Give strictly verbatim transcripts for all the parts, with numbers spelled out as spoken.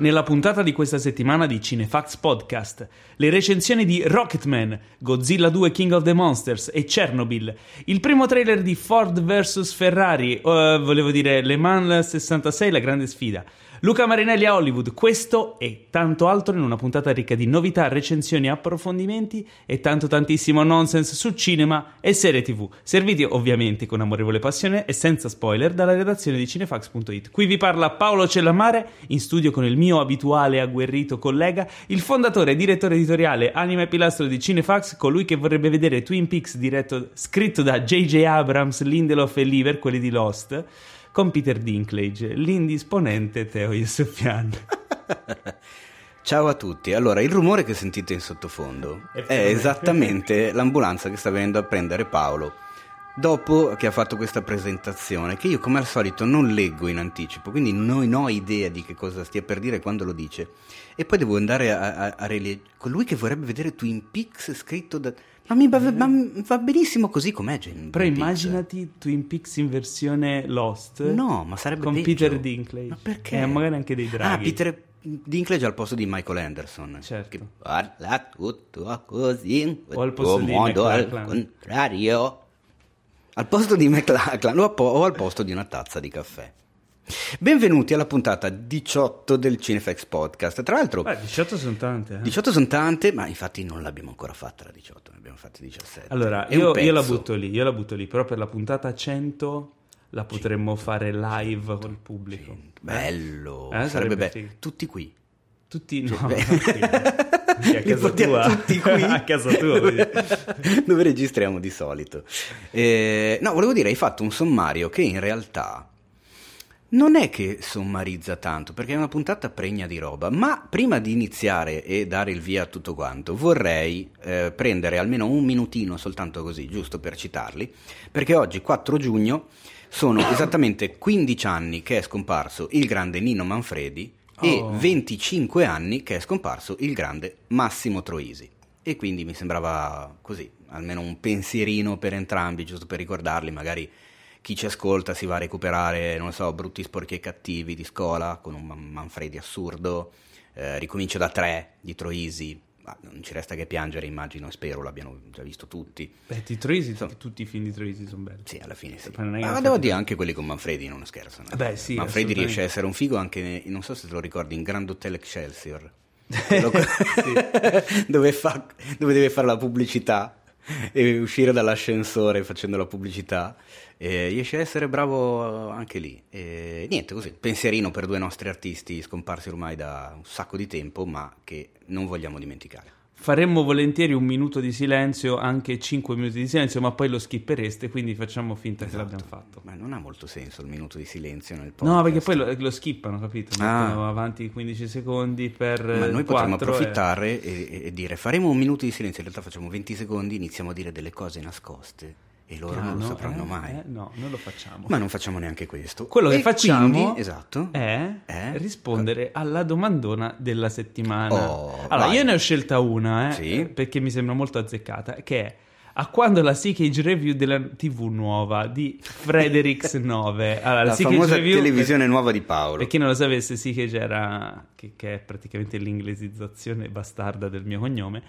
nella puntata di questa settimana di Cinefax Podcast, le recensioni di Rocketman, Godzilla due King of the Monsters e Chernobyl, il primo trailer di Ford vs Ferrari, uh, volevo dire Le Mans sessantasei, la grande sfida, Luca Marinelli a Hollywood, questo e tanto altro in una puntata ricca di novità, recensioni, approfondimenti e tanto tantissimo nonsense su cinema e serie tv, serviti ovviamente con amorevole passione e senza spoiler dalla redazione di cinefax punto it. Qui vi parla Paolo Cellamare, in studio con il mio abituale e agguerrito collega, il fondatore e direttore editoriale, anima e pilastro di Cinefax, colui che vorrebbe vedere Twin Peaks diretto, scritto da J J Abrams, Lindelof e Lever, quelli di Lost, con Peter Dinklage, l'indisponente Teo Yusufian. Ciao a tutti. Allora, il rumore che sentite in sottofondo è, è esattamente l'ambulanza che sta venendo a prendere Paolo dopo che ha fatto questa presentazione, che io come al solito non leggo in anticipo, quindi non ho idea di che cosa stia per dire quando lo dice, e poi devo andare a, a, a rele- colui che vorrebbe vedere Twin Peaks scritto da... Ma, mi va, ma va benissimo così com'è, gente. Però immaginati Twin Peaks in versione Lost. No, ma sarebbe con peggio. Peter Dinklage. Ma perché? Eh, magari anche dei draghi. Ah, Peter Dinklage al posto di Michael Anderson. Certo. Che parla tutto così. O al posto di McLachlan. Al contrario. Al posto di McLachlan o, po- o al posto di una tazza di caffè. Benvenuti alla puntata diciotto del Cinefax Podcast. Tra l'altro, beh, diciotto sono tante. Eh? diciotto sono tante, ma infatti non l'abbiamo ancora fatta la diciotto, ne abbiamo fatte diciassette. Allora, io, io la butto lì, io la butto lì, però per la puntata cento la potremmo cento, fare live cento, col pubblico. cento. Bello, eh, sarebbe bello. Tutti qui. Tutti no, cioè, a casa tua. Tutti qui a casa tua dove, dove registriamo di solito. Eh, no, volevo dire, hai fatto un sommario che in realtà non è che sommarizza tanto, perché è una puntata pregna di roba, ma prima di iniziare e dare il via a tutto quanto vorrei eh, prendere almeno un minutino soltanto così, giusto per citarli, perché oggi quattro giugno sono esattamente quindici anni che è scomparso il grande Nino Manfredi oh. e venticinque anni che è scomparso il grande Massimo Troisi, e quindi mi sembrava così, almeno un pensierino per entrambi, giusto per ricordarli, magari chi ci ascolta si va a recuperare, non so, Brutti, Sporchi e Cattivi di Scola con un Manfredi assurdo, eh, Ricomincio da tre di Troisi, ah, non ci resta che piangere, immagino e spero l'abbiano già visto tutti. Beh, di Troisi, so, tutti i film di Troisi sono belli. Sì, alla fine sì. Ma devo dire anche quelli con Manfredi, non scherzo. No? Beh, sì, Manfredi riesce a essere un figo anche, non so se te lo ricordi, in Grand Hotel Excelsior, dove, fa, dove deve fare la pubblicità e uscire dall'ascensore facendo la pubblicità, eh, riesce a essere bravo anche lì, eh, niente, così pensierino per due nostri artisti scomparsi ormai da un sacco di tempo, ma che non vogliamo dimenticare. Faremmo volentieri un minuto di silenzio, anche cinque minuti di silenzio, ma poi lo skippereste, quindi facciamo finta esatto. che l'abbiamo fatto. Ma non ha molto senso il minuto di silenzio nel podcast. No, perché poi lo, lo skippano, capito? Mettiamo ah. avanti quindici secondi per ma noi potremmo approfittare e... E, e dire faremo un minuto di silenzio, in realtà facciamo venti secondi, iniziamo a dire delle cose nascoste. E loro Piano, non lo sapranno eh, mai. Eh, no, non lo facciamo. Ma non facciamo neanche questo. Quello e che facciamo quindi, esatto, è, è rispondere alla domandona della settimana. Oh, allora, vai. Io ne ho scelta una, eh, sì. perché mi sembra molto azzeccata, che è: a quando la Seekage Review della tivù nuova di Fredericks nove? Allora, la famosa review televisione per, nuova di Paolo. Per chi non lo sapesse, Seekage era, che, che è praticamente l'inglesizzazione bastarda del mio cognome,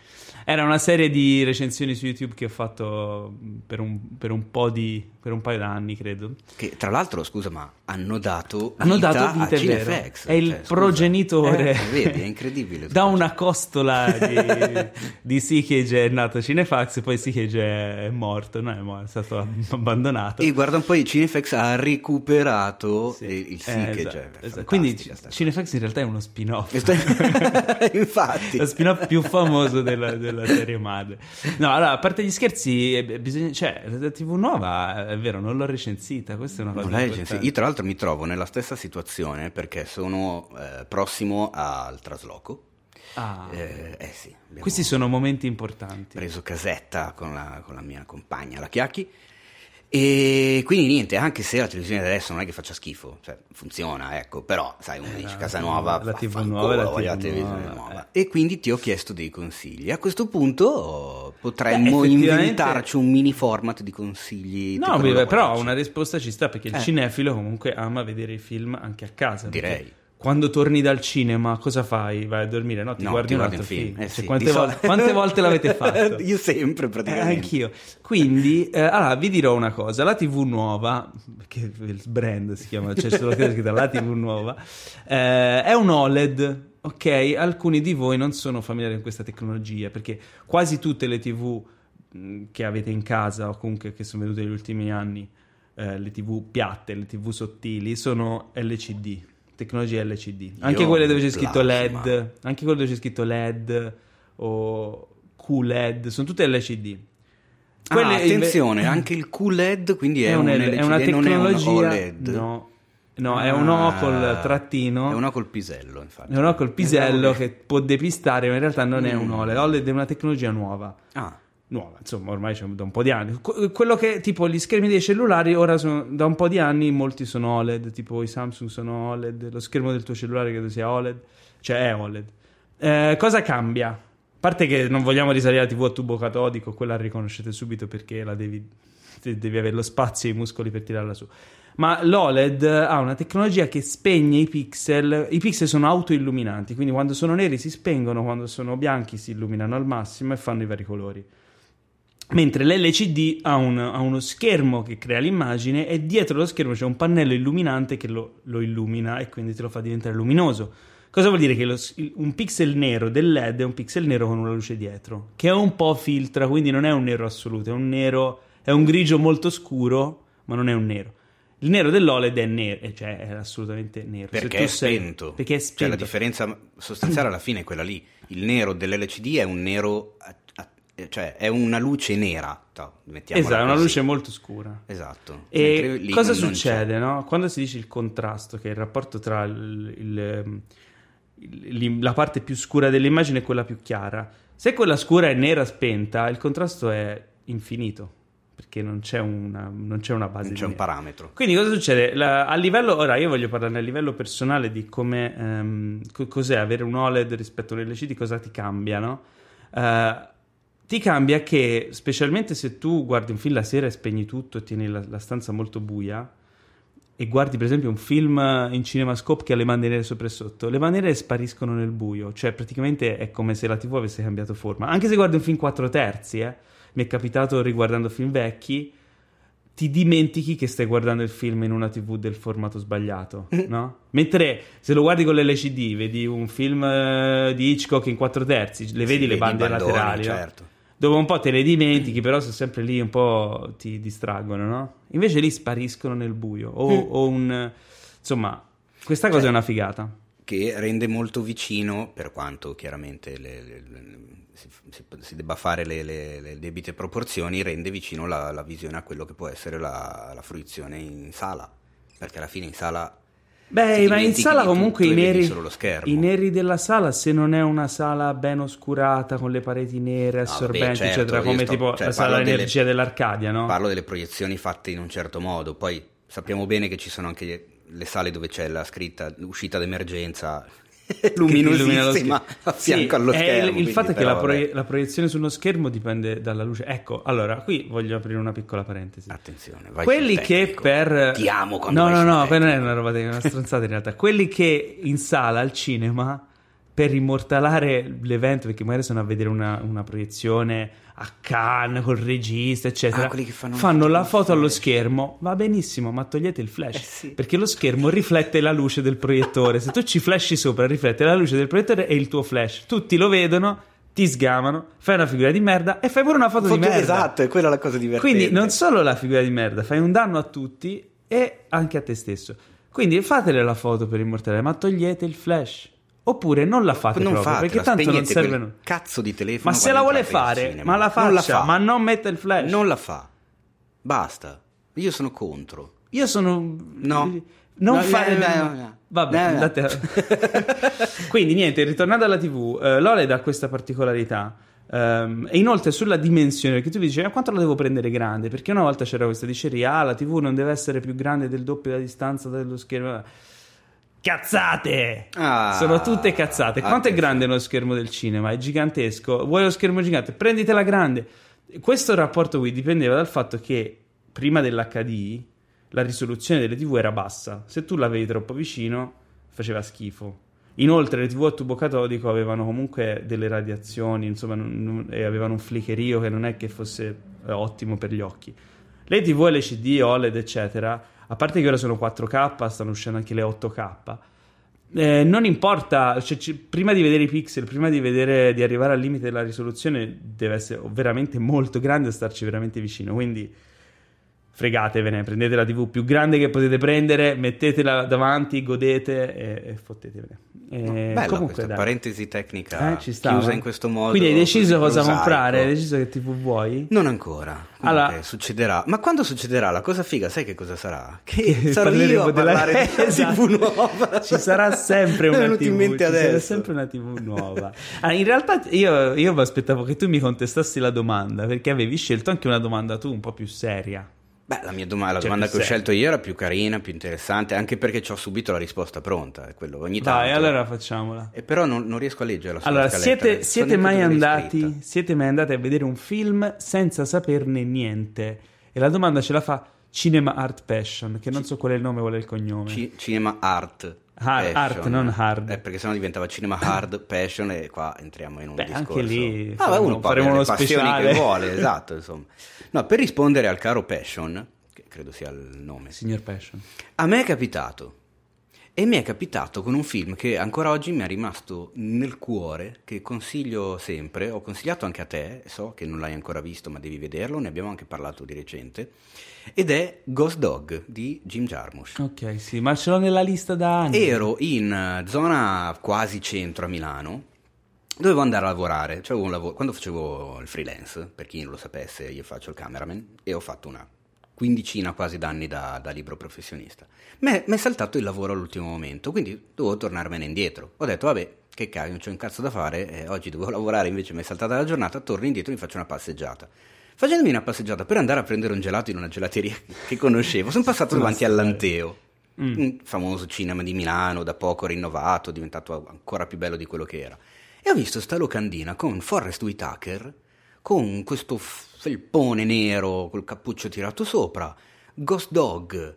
era una serie di recensioni su YouTube che ho fatto per un, per un po' di... per un paio d'anni, credo. Che tra l'altro, scusa, ma hanno dato hanno vita, dato vita a Cinefax. È cioè, il scusa, progenitore. Eh, vedi, è incredibile. Da una costola di, di Seekage è nato Cinefax, e poi Seekage è morto, no? È stato abbandonato. E guarda un po', Cinefax ha recuperato sì. il Seekage. Eh, esatto, esatto. Quindi Cinefax in realtà è uno spin-off. Infatti. Lo spin-off più famoso della, della serie madre. No, allora, a parte gli scherzi, bisogna, cioè, la tivù nuova, è vero, non l'ho recensita, questa è una cosa importante. Io tra l'altro mi trovo nella stessa situazione perché sono eh, prossimo al trasloco. Ah, eh, eh sì, questi sono momenti importanti. Ho preso casetta con la, con la mia compagna, la Chiacchi, e quindi niente, anche se la televisione adesso non è che faccia schifo, cioè funziona, ecco, però sai, uno eh, dice casa nuova, la tivù nuova, la, la televisione nuova, nuova. Eh. E quindi ti ho chiesto dei consigli. A questo punto potremmo eh, effettivamente... inventarci un mini format di consigli. No, beh, però una risposta ci sta, perché eh. il cinefilo comunque ama vedere i film anche a casa, direi. Quando torni dal cinema, cosa fai? Vai a dormire? No, ti no, guardi ti un altro film. film. Eh, cioè, sì, quante, vo- quante volte l'avete fatto? Io sempre, praticamente. Eh, anch'io. Quindi, eh, allora, vi dirò una cosa. La tivù nuova, che il brand si chiama, c'è solo che è scritta la tivù nuova, eh, è un O L E D, ok? Alcuni di voi non sono familiari con questa tecnologia, perché quasi tutte le tivù che avete in casa, o comunque che sono venute negli ultimi anni, eh, le tivù piatte, le tivù sottili, sono L C D. Tecnologia L C D, anche quelle dove c'è scritto L E D, anche quelle dove c'è scritto L E D o Q L E D, sono tutte L C D. Quelle ah, attenzione, inve- anche il Q L E D quindi è, è un L C D, è una tecnologia, non è un O L E D. No, no ah, è un O col trattino. È un O col pisello, infatti. È un O col pisello che può depistare, ma in realtà non mm. è un O L E D. O L E D è una tecnologia nuova. Ah. Nuova, insomma, ormai c'è da un po' di anni. Quello che tipo gli schermi dei cellulari ora sono da un po' di anni, molti sono O L E D, tipo i Samsung sono O L E D, lo schermo del tuo cellulare credo sia O L E D, cioè è O L E D. Eh, cosa cambia? A parte che non vogliamo risalire la tivù a tubo catodico, quella la riconoscete subito perché la devi, devi avere lo spazio e i muscoli per tirarla su. Ma l'O L E D ha una tecnologia che spegne i pixel. I pixel sono autoilluminanti, quindi quando sono neri si spengono, quando sono bianchi si illuminano al massimo e fanno i vari colori. Mentre l'L C D ha, un, ha uno schermo che crea l'immagine e dietro lo schermo c'è un pannello illuminante che lo, lo illumina e quindi te lo fa diventare luminoso. Cosa vuol dire? Che lo, un pixel nero del L E D è un pixel nero con una luce dietro, che è un po' filtra, quindi non è un nero assoluto, è un nero, è un grigio molto scuro, ma non è un nero. Il nero dell'O L E D è nero, cioè è assolutamente nero. Perché è spento. Sei, perché è spento. Cioè la differenza sostanziale alla fine è quella lì. Il nero dell'L C D è un nero... cioè è una luce nera, mettiamola esatto, così. Una luce molto scura, esatto. E lì cosa succede, no? Quando si dice il contrasto, che è il rapporto tra il, il, il, la parte più scura dell'immagine e quella più chiara, se quella scura è nera spenta il contrasto è infinito perché non c'è una, non c'è una base, non c'è un parametro. Quindi cosa succede? La, a livello, ora io voglio parlare a livello personale di come ehm, co- cos'è avere un O L E D rispetto all'L C D, cosa ti cambia, no? Uh, ti cambia che, specialmente se tu guardi un film la sera e spegni tutto e tieni la, la stanza molto buia e guardi per esempio un film in CinemaScope che ha le bande nere sopra e sotto, le bande nere spariscono nel buio, cioè praticamente è come se la tivù avesse cambiato forma. Anche se guardi un film quattro terzi, eh, mi è capitato riguardando film vecchi, ti dimentichi che stai guardando il film in una tivù del formato sbagliato, no? Mentre se lo guardi con l'L C D vedi un film di Hitchcock in quattro terzi, le vedi sì, le bande bandoni, laterali, certo. No? Dopo un po' te le dimentichi, però sono sempre lì, un po' ti distraggono, no? Invece lì spariscono nel buio. O, mm. o un... Insomma, questa cosa cioè, è una figata. Che rende molto vicino, per quanto chiaramente le, le, le, si, si, si debba fare le, le, le debite proporzioni, rende vicino la, la visione a quello che può essere la, la fruizione in sala. Perché alla fine in sala... Beh, ma in sala comunque i neri, i neri della sala, se non è una sala ben oscurata con le pareti nere, assorbenti, no, certo, eccetera, come sto, tipo cioè, la sala energia delle, dell'Arcadia, no? Parlo delle proiezioni fatte in un certo modo, poi sappiamo bene che ci sono anche le, le sale dove c'è la scritta uscita d'emergenza luminosissima a fianco allo schermo. Il fatto è che la, proie- la proiezione sullo schermo dipende dalla luce. Ecco, allora qui voglio aprire una piccola parentesi. Attenzione, vai. Quelli che per ti amo quando no no no, per non è una roba, è una stronzata in realtà. Quelli che in sala al cinema per immortalare l'evento, perché magari sono a vedere una, una proiezione a Cannes col regista eccetera, ah, fanno, fanno la foto allo schermo, va benissimo, ma togliete il flash, eh sì. Perché lo schermo riflette la luce del proiettore, se tu ci flashi sopra riflette la luce del proiettore e il tuo flash, tutti lo vedono, ti sgamano, fai una figura di merda e fai pure una foto, foto di merda. Esatto, è quella la cosa divertente. Quindi non solo la figura di merda, fai un danno a tutti e anche a te stesso. Quindi fatele la foto per immortalare, ma togliete il flash. Oppure non la fate non proprio, fatela, perché tanto non serve nulla. Cazzo di telefono. Ma se la vuole fare, ma la faccia, non la fa. Ma non mette il flash. Non la fa. Basta. Io sono contro. Io sono no. Non no, fare no, no, no. Vabbè, no, no. Quindi niente, ritornando alla tivù, eh, l'O L E D ha questa particolarità. Um, e inoltre sulla dimensione, perché tu mi dici, ma quanto la devo prendere grande? Perché una volta c'era questa diceria, ah, la tivù non deve essere più grande del doppio della distanza dello schermo. Cazzate! Ah, sono tutte cazzate. Quanto è grande uno schermo del cinema? È gigantesco. Vuoi lo schermo gigante? Prenditela grande. Questo rapporto qui dipendeva dal fatto che prima dell'H D la risoluzione delle tivù era bassa. Se tu la vedi troppo vicino faceva schifo. Inoltre le tv a tubo catodico avevano comunque delle radiazioni, insomma, non, non, e avevano un flicherio che non è che fosse eh, ottimo per gli occhi. Le tv e le C D, O L E D eccetera, a parte che ora sono quattro K, stanno uscendo anche le otto K, eh, non importa, cioè, c- prima di vedere i pixel, prima di vedere, di arrivare al limite della risoluzione deve essere veramente molto grande e starci veramente vicino, quindi fregatevene, prendete la tv più grande che potete prendere, mettetela davanti, godete e, e fottetevene. E no, bella comunque, questa dai. parentesi tecnica eh, ci chiusa in questo modo. Quindi hai deciso cosa prosaico. comprare? Hai deciso che tv vuoi? Non ancora. Allora, succederà. Ma quando succederà? La cosa figa, sai che cosa sarà? Che sarò io a parlare della... di esatto. tv nuova. Ci sarà sempre una tv, in mente ci adesso. sarà sempre una tv nuova. Allora, in realtà io, io mi aspettavo che tu mi contestassi la domanda, perché avevi scelto anche una domanda tu un po' più seria. Beh, la mia domanda, la cioè, domanda che ho scelto io era più carina, più interessante, anche perché ho subito la risposta pronta. Quello ogni tanto. Dai, allora facciamola. E però non, non riesco a leggerla. Allora, siete, siete mai andati, siete mai andati a vedere un film senza saperne niente? E la domanda ce la fa Cinema Art Passion, che non C- so qual è il nome, qual è il cognome. C- Cinema Art. Hard, art, non hard, eh, perché sennò diventava Cinema Hard Passion e qua entriamo in un Beh, discorso anche lì ah, faremo, uno faremo uno speciale che vuole, esatto, insomma. No, per rispondere al caro Passion, che credo sia il nome, signor Passion, a me è capitato, e mi è capitato con un film che ancora oggi mi è rimasto nel cuore, che consiglio sempre, ho consigliato anche a te, so che non l'hai ancora visto ma devi vederlo, ne abbiamo anche parlato di recente, ed è Ghost Dog di Jim Jarmusch. Ok, sì, ma ce l'ho nella lista da anni. Ero in zona quasi centro a Milano, dovevo andare a lavorare, cioè un lavoro, quando facevo il freelance, per chi non lo sapesse io faccio il cameraman e ho fatto una quindicina quasi d'anni da, da libero professionista. Mi è saltato il lavoro all'ultimo momento, quindi dovevo tornarmene indietro. Ho detto vabbè, che cazzo, non c'è un cazzo da fare, eh, oggi dovevo lavorare, invece mi è saltata la giornata, torno indietro e mi faccio una passeggiata. Facendomi una passeggiata per andare a prendere un gelato in una gelateria che conoscevo, sono passato davanti all'Anteo, mm. un famoso cinema di Milano, da poco rinnovato, diventato ancora più bello di quello che era. E ho visto sta locandina con Forrest Whitaker, con questo felpone nero col cappuccio tirato sopra, Ghost Dog,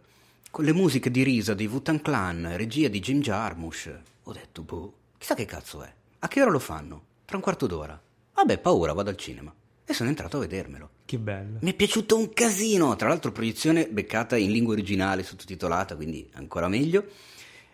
con le musiche di risa di Wu-Tang Clan, regia di Jim Jarmusch. Ho detto boh, chissà che cazzo è, a che ora lo fanno? Tra un quarto d'ora? Vabbè, paura, vado al cinema. E sono entrato a vedermelo. Che bello. Mi è piaciuto un casino, tra l'altro proiezione beccata in lingua originale, sottotitolata, quindi ancora meglio.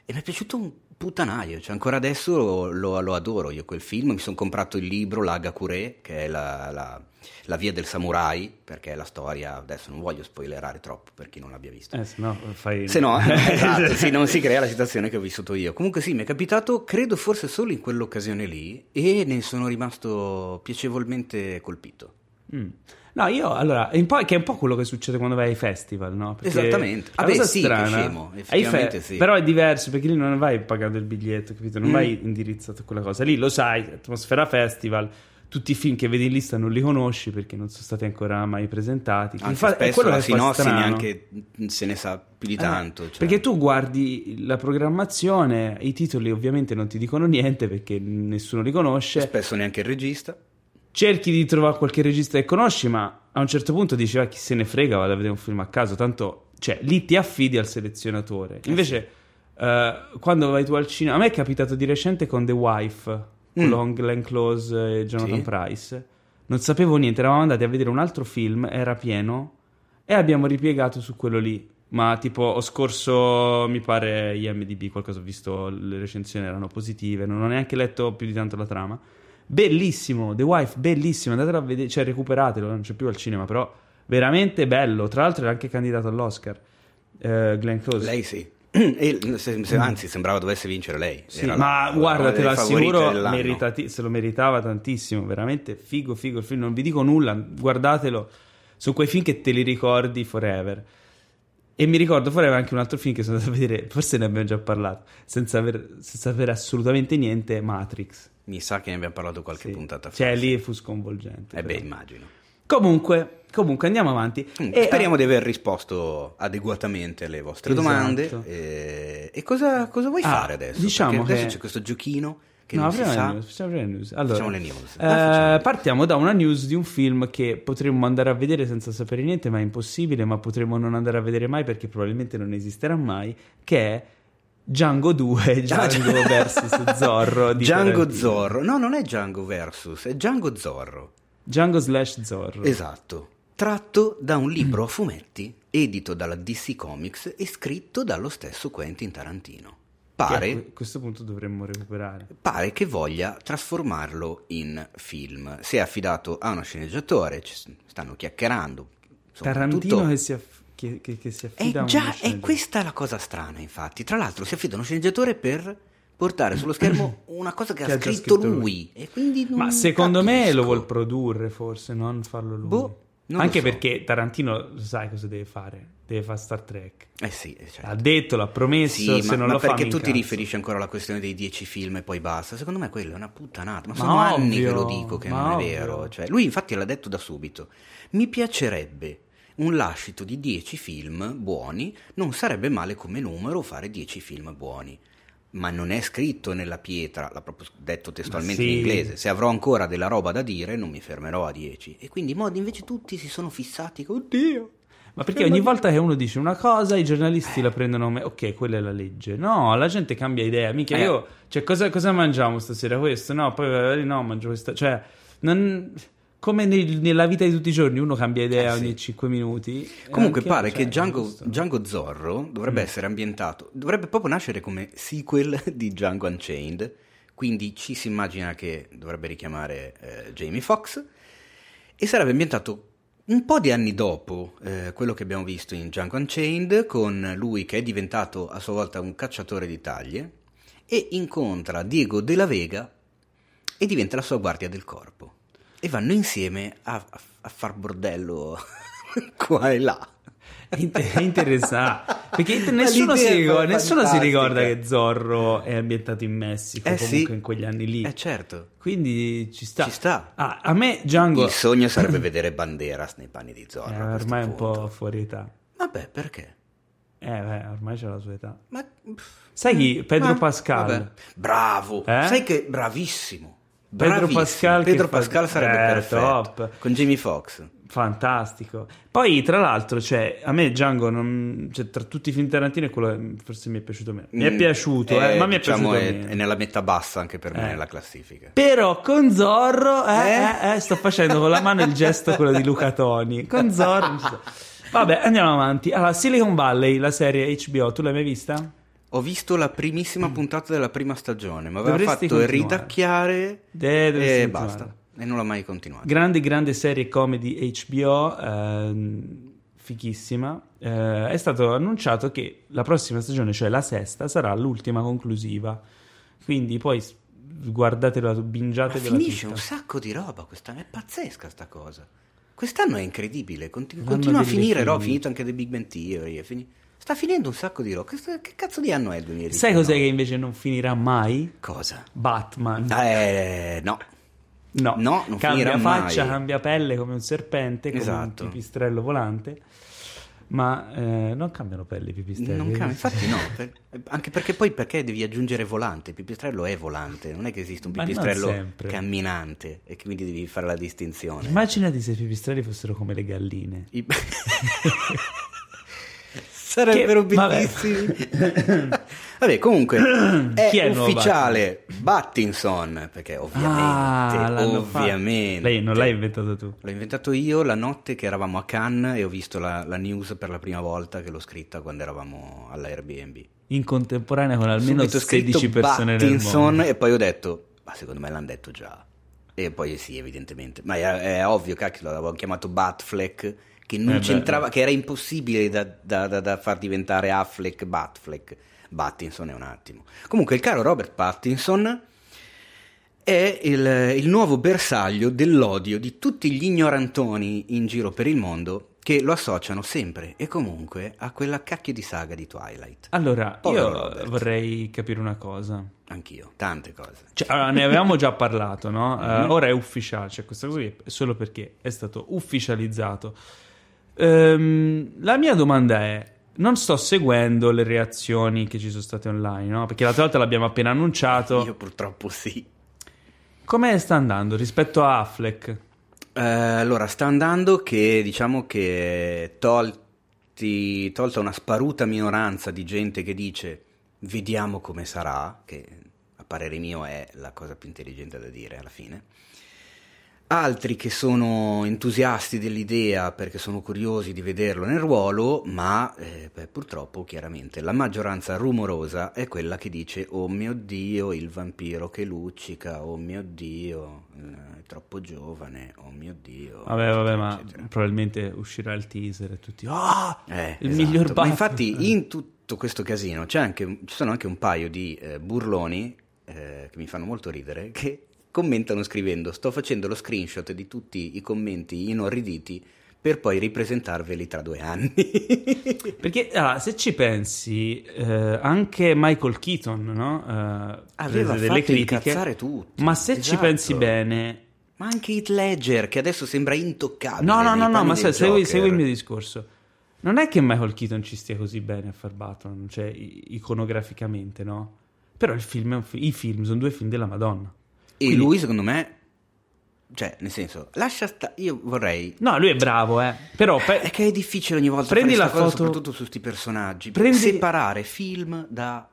E mi è piaciuto un puttanaio, cioè ancora adesso lo, lo adoro io quel film. Mi sono comprato il libro, la Gakure, che è la, la, la via del samurai, perché è la storia, adesso non voglio spoilerare troppo per chi non l'abbia visto. Eh, se no, fai... se no esatto, sì, non si crea la situazione che ho vissuto io. Comunque sì, mi è capitato, credo forse solo in quell'occasione lì, e ne sono rimasto piacevolmente colpito. Mm. No, io allora, in po- che è un po' quello che succede quando vai ai festival, no? Perché esattamente. Ah, beh, cosa sì, strana, scemo, effettivamente fe- sì. Però è diverso, perché lì non vai pagando il biglietto, capito? Non mm. vai indirizzato a quella cosa. Lì lo sai, atmosfera festival, tutti i film che vedi in lista non li conosci perché non sono stati ancora mai presentati. Anche fa- spesso la sinossi neanche se ne sa più di tanto. Eh, cioè. Perché tu guardi la programmazione, i titoli ovviamente non ti dicono niente perché nessuno li conosce. Spesso neanche il regista. Cerchi di trovare qualche regista che conosci, ma a un certo punto dici ah, chi se ne frega, vado a vedere un film a caso, tanto cioè lì ti affidi al selezionatore. Invece uh, quando vai tu al cinema, a me è capitato di recente con The Wife, mm. con Glenn Close e Jonathan sì. Price, non sapevo niente, eravamo andati a vedere un altro film, era pieno e abbiamo ripiegato su quello lì, ma tipo ho scorso mi pare I M D B qualcosa, ho visto le recensioni erano positive, non ho neanche letto più di tanto la trama. Bellissimo, The Wife, bellissimo, andatelo a vedere, cioè recuperatelo, non c'è più al cinema, però veramente bello. Tra l'altro era anche candidato all'Oscar, eh, Glenn Close. Lei sì, e, se, se, anzi sembrava dovesse vincere lei. Sì, era ma la, guarda, la, te lo assicuro, meritati, se lo meritava tantissimo, veramente figo, figo il film, non vi dico nulla, guardatelo, sono quei film che te li ricordi forever. E mi ricordo forever anche un altro film che sono andato a vedere, forse ne abbiamo già parlato, senza aver, senza avere assolutamente niente, Matrix. Mi sa che ne abbiamo parlato qualche sì. puntata fa. Cioè lì fu sconvolgente. Eh però. beh, immagino. Comunque, comunque andiamo avanti. Mm, e speriamo a... di aver risposto adeguatamente alle vostre esatto. domande. E, e cosa, cosa vuoi ah, fare adesso? Diciamo Perché adesso che... c'è questo giochino che no, non si sa. News, facciamo le news. Allora, facciamo le news. Eh, facciamo. Partiamo da una news di un film che potremmo andare a vedere senza sapere niente, ma è impossibile, ma potremmo non andare a vedere mai perché probabilmente non esisterà mai, che è Django due, Django vs Zorro di Django Tarantino. Zorro, no, non è Django versus, è Django Zorro. Django slash Zorro. Esatto, tratto da un libro a fumetti edito dalla D C Comics e scritto dallo stesso Quentin Tarantino. Pare, a questo punto dovremmo recuperare. Pare che voglia trasformarlo in film. Si è affidato a uno sceneggiatore, ci stanno chiacchierando. Insomma, Tarantino tutto... che si aff- Che, che, che si affida è già, è questa la cosa strana, infatti. Tra l'altro si affida a uno sceneggiatore per portare sullo schermo una cosa che, che ha scritto, scritto lui, lui. E quindi non ma secondo capisco. Me lo vuol produrre, forse, non farlo lui. Boh, non anche so. Perché Tarantino sai cosa deve fare, deve fare Star Trek. Eh sì, certo. L'ha detto, l'ha promesso, sì, se ma, non ma lo fa. Ma perché tu ti riferisci ancora alla questione dei dieci film e poi basta? Secondo me quello è una puttanata, ma sono ma anni ovvio, che lo dico che non ovvio. È vero. Cioè, lui infatti l'ha detto da subito. Mi piacerebbe un lascito di dieci film buoni, non sarebbe male come numero fare dieci film buoni, ma non è scritto nella pietra, l'ha proprio detto testualmente sì. In inglese, se avrò ancora della roba da dire non mi fermerò a dieci, e quindi modi invece tutti si sono fissati, oddio. Ma perché ogni volta che uno dice una cosa i giornalisti eh. la prendono me- ok, quella è la legge. No, la gente cambia idea, mica eh. io, cioè cosa, cosa mangiamo stasera? Questo? No, poi no, mangio questa, cioè non... Come nel, nella vita di tutti i giorni uno cambia idea eh sì. ogni cinque minuti. Comunque pare cioè, che Django, Django Zorro dovrebbe mm. essere ambientato, dovrebbe proprio nascere come sequel di Django Unchained, quindi ci si immagina che dovrebbe richiamare eh, Jamie Foxx, e sarebbe ambientato un po' di anni dopo eh, quello che abbiamo visto in Django Unchained, con lui che è diventato a sua volta un cacciatore di taglie e incontra Diego de la Vega e diventa la sua guardia del corpo. E vanno insieme a, a, a far bordello qua e là. Inter- interessante. Perché nessuno, si, nessuno si ricorda che Zorro è ambientato in Messico, eh comunque sì. in quegli anni lì. Eh certo. Quindi ci sta. Ci sta. Ah, a me Django... Il sogno sarebbe vedere Banderas nei panni di Zorro. Eh, ormai è un po' fuori età. Vabbè, perché? Eh beh, ormai c'è la sua età. Ma sai chi? Pedro Ma... Pascal. Vabbè. Bravo. Eh? Sai che bravissimo. Pedro Pascal, Pedro Pascal fa... sarebbe eh, perfetto top. Con Jamie Foxx fantastico. Poi tra l'altro cioè, a me Django non... cioè, tra tutti i film Tarantino è quello che forse mi è piaciuto meno. Mi è piaciuto eh, eh, ma mi è diciamo piaciuto è, meno. È nella metà bassa anche per eh. me nella classifica. Però con Zorro eh, eh? Eh, eh, sto facendo con la mano il gesto quello di Luca Toni. Con Zorro vabbè, andiamo avanti. Allora, Silicon Valley, la serie H B O, tu l'hai mai vista? Ho visto la primissima mm. puntata della prima stagione, ma aveva dovresti fatto continuare. Ridacchiare De, e basta, continuare. E non l'ho mai continuata. Grande, grande serie comedy H B O, ehm, fichissima. Eh, è stato annunciato che la prossima stagione, cioè la sesta, sarà l'ultima conclusiva. Quindi poi guardatela, bingiatela. Ma finisce tutta. Un sacco di roba quest'anno, è pazzesca sta cosa. Quest'anno è incredibile, Continu- continua a finire, no? Ho finito anche The Big Bang Theory, è finito. Sta finendo un sacco di rock. Che cazzo di anno è il duemiladiciannove? Sai cos'è che invece non finirà mai? Cosa? Batman. Eh, no. No. No, non cambia finirà faccia, mai. Cambia pelle come un serpente, come esatto. un pipistrello volante. Ma eh, non cambiano pelle i pipistrelli. Non cambia, infatti no. Per, anche perché poi perché devi aggiungere volante? Il pipistrello è volante, non è che esiste un pipistrello camminante e quindi devi fare la distinzione. Immaginati se i pipistrelli fossero come le galline. I... Sarebbero che, bellissimi. Vabbè, vabbè comunque è, è ufficiale Battinson, perché ovviamente ah, ovviamente lei non l'hai inventato tu. L'ho inventato io la notte che eravamo a Cannes e ho visto la, la news per la prima volta, che l'ho scritta quando eravamo all'Airbnb in contemporanea con almeno subito sedici persone Battinson, nel mondo, e poi ho detto ma secondo me l'hanno detto già, e poi sì evidentemente, ma è, è ovvio, cacchio, l'avevo chiamato Batfleck, che non eh c'entrava, beh. Che era impossibile da, da, da, da far diventare Affleck, Batfleck. Pattinson è un attimo. Comunque il caro Robert Pattinson è il, il nuovo bersaglio dell'odio di tutti gli ignorantoni in giro per il mondo che lo associano sempre e comunque a quella cacchio di saga di Twilight. Allora, Povero io Robert. Vorrei capire una cosa. Anch'io, tante cose. Cioè, allora, ne avevamo già parlato, no? Mm-hmm. Uh, ora è ufficiale, cioè questa cosa è solo perché è stato ufficializzato. La mia domanda è: non sto seguendo le reazioni che ci sono state online, no? Perché l'altra volta l'abbiamo appena annunciato. Io purtroppo sì. Come sta andando rispetto a Affleck? Eh, allora sta andando che diciamo che tolti, tolta una sparuta minoranza di gente che dice vediamo come sarà, che a parere mio è la cosa più intelligente da dire alla fine. Altri che sono entusiasti dell'idea perché sono curiosi di vederlo nel ruolo, ma eh, beh, purtroppo chiaramente la maggioranza rumorosa è quella che dice «Oh mio Dio, il vampiro che luccica, oh mio Dio, è troppo giovane, oh mio Dio». Vabbè, eccetera, vabbè, ma eccetera. Probabilmente uscirà il teaser e tutti «Ah, oh, eh, il esatto. miglior buff!». Ma infatti in tutto questo casino c'è anche, ci sono anche un paio di eh, burloni eh, che mi fanno molto ridere, che commentano scrivendo: sto facendo lo screenshot di tutti i commenti inorriditi per poi ripresentarveli tra due anni. Perché allora, se ci pensi, eh, anche Michael Keaton, no? Eh, aveva delle fatto critiche, incazzare tutti. Ma se esatto. ci pensi bene, ma anche Heath Ledger, che adesso sembra intoccabile. No, no, no, no, ma se, segui, segui il mio discorso. Non è che Michael Keaton ci stia così bene a far Batman, cioè iconograficamente, no? Però il film è un fi- i film sono due film della Madonna. E quindi lui, secondo me, cioè, nel senso, lascia sta, io vorrei... No, lui è bravo, eh. Però pe- è che è difficile ogni volta fare questa foto... cosa, soprattutto su questi personaggi. Prendi... Separare film da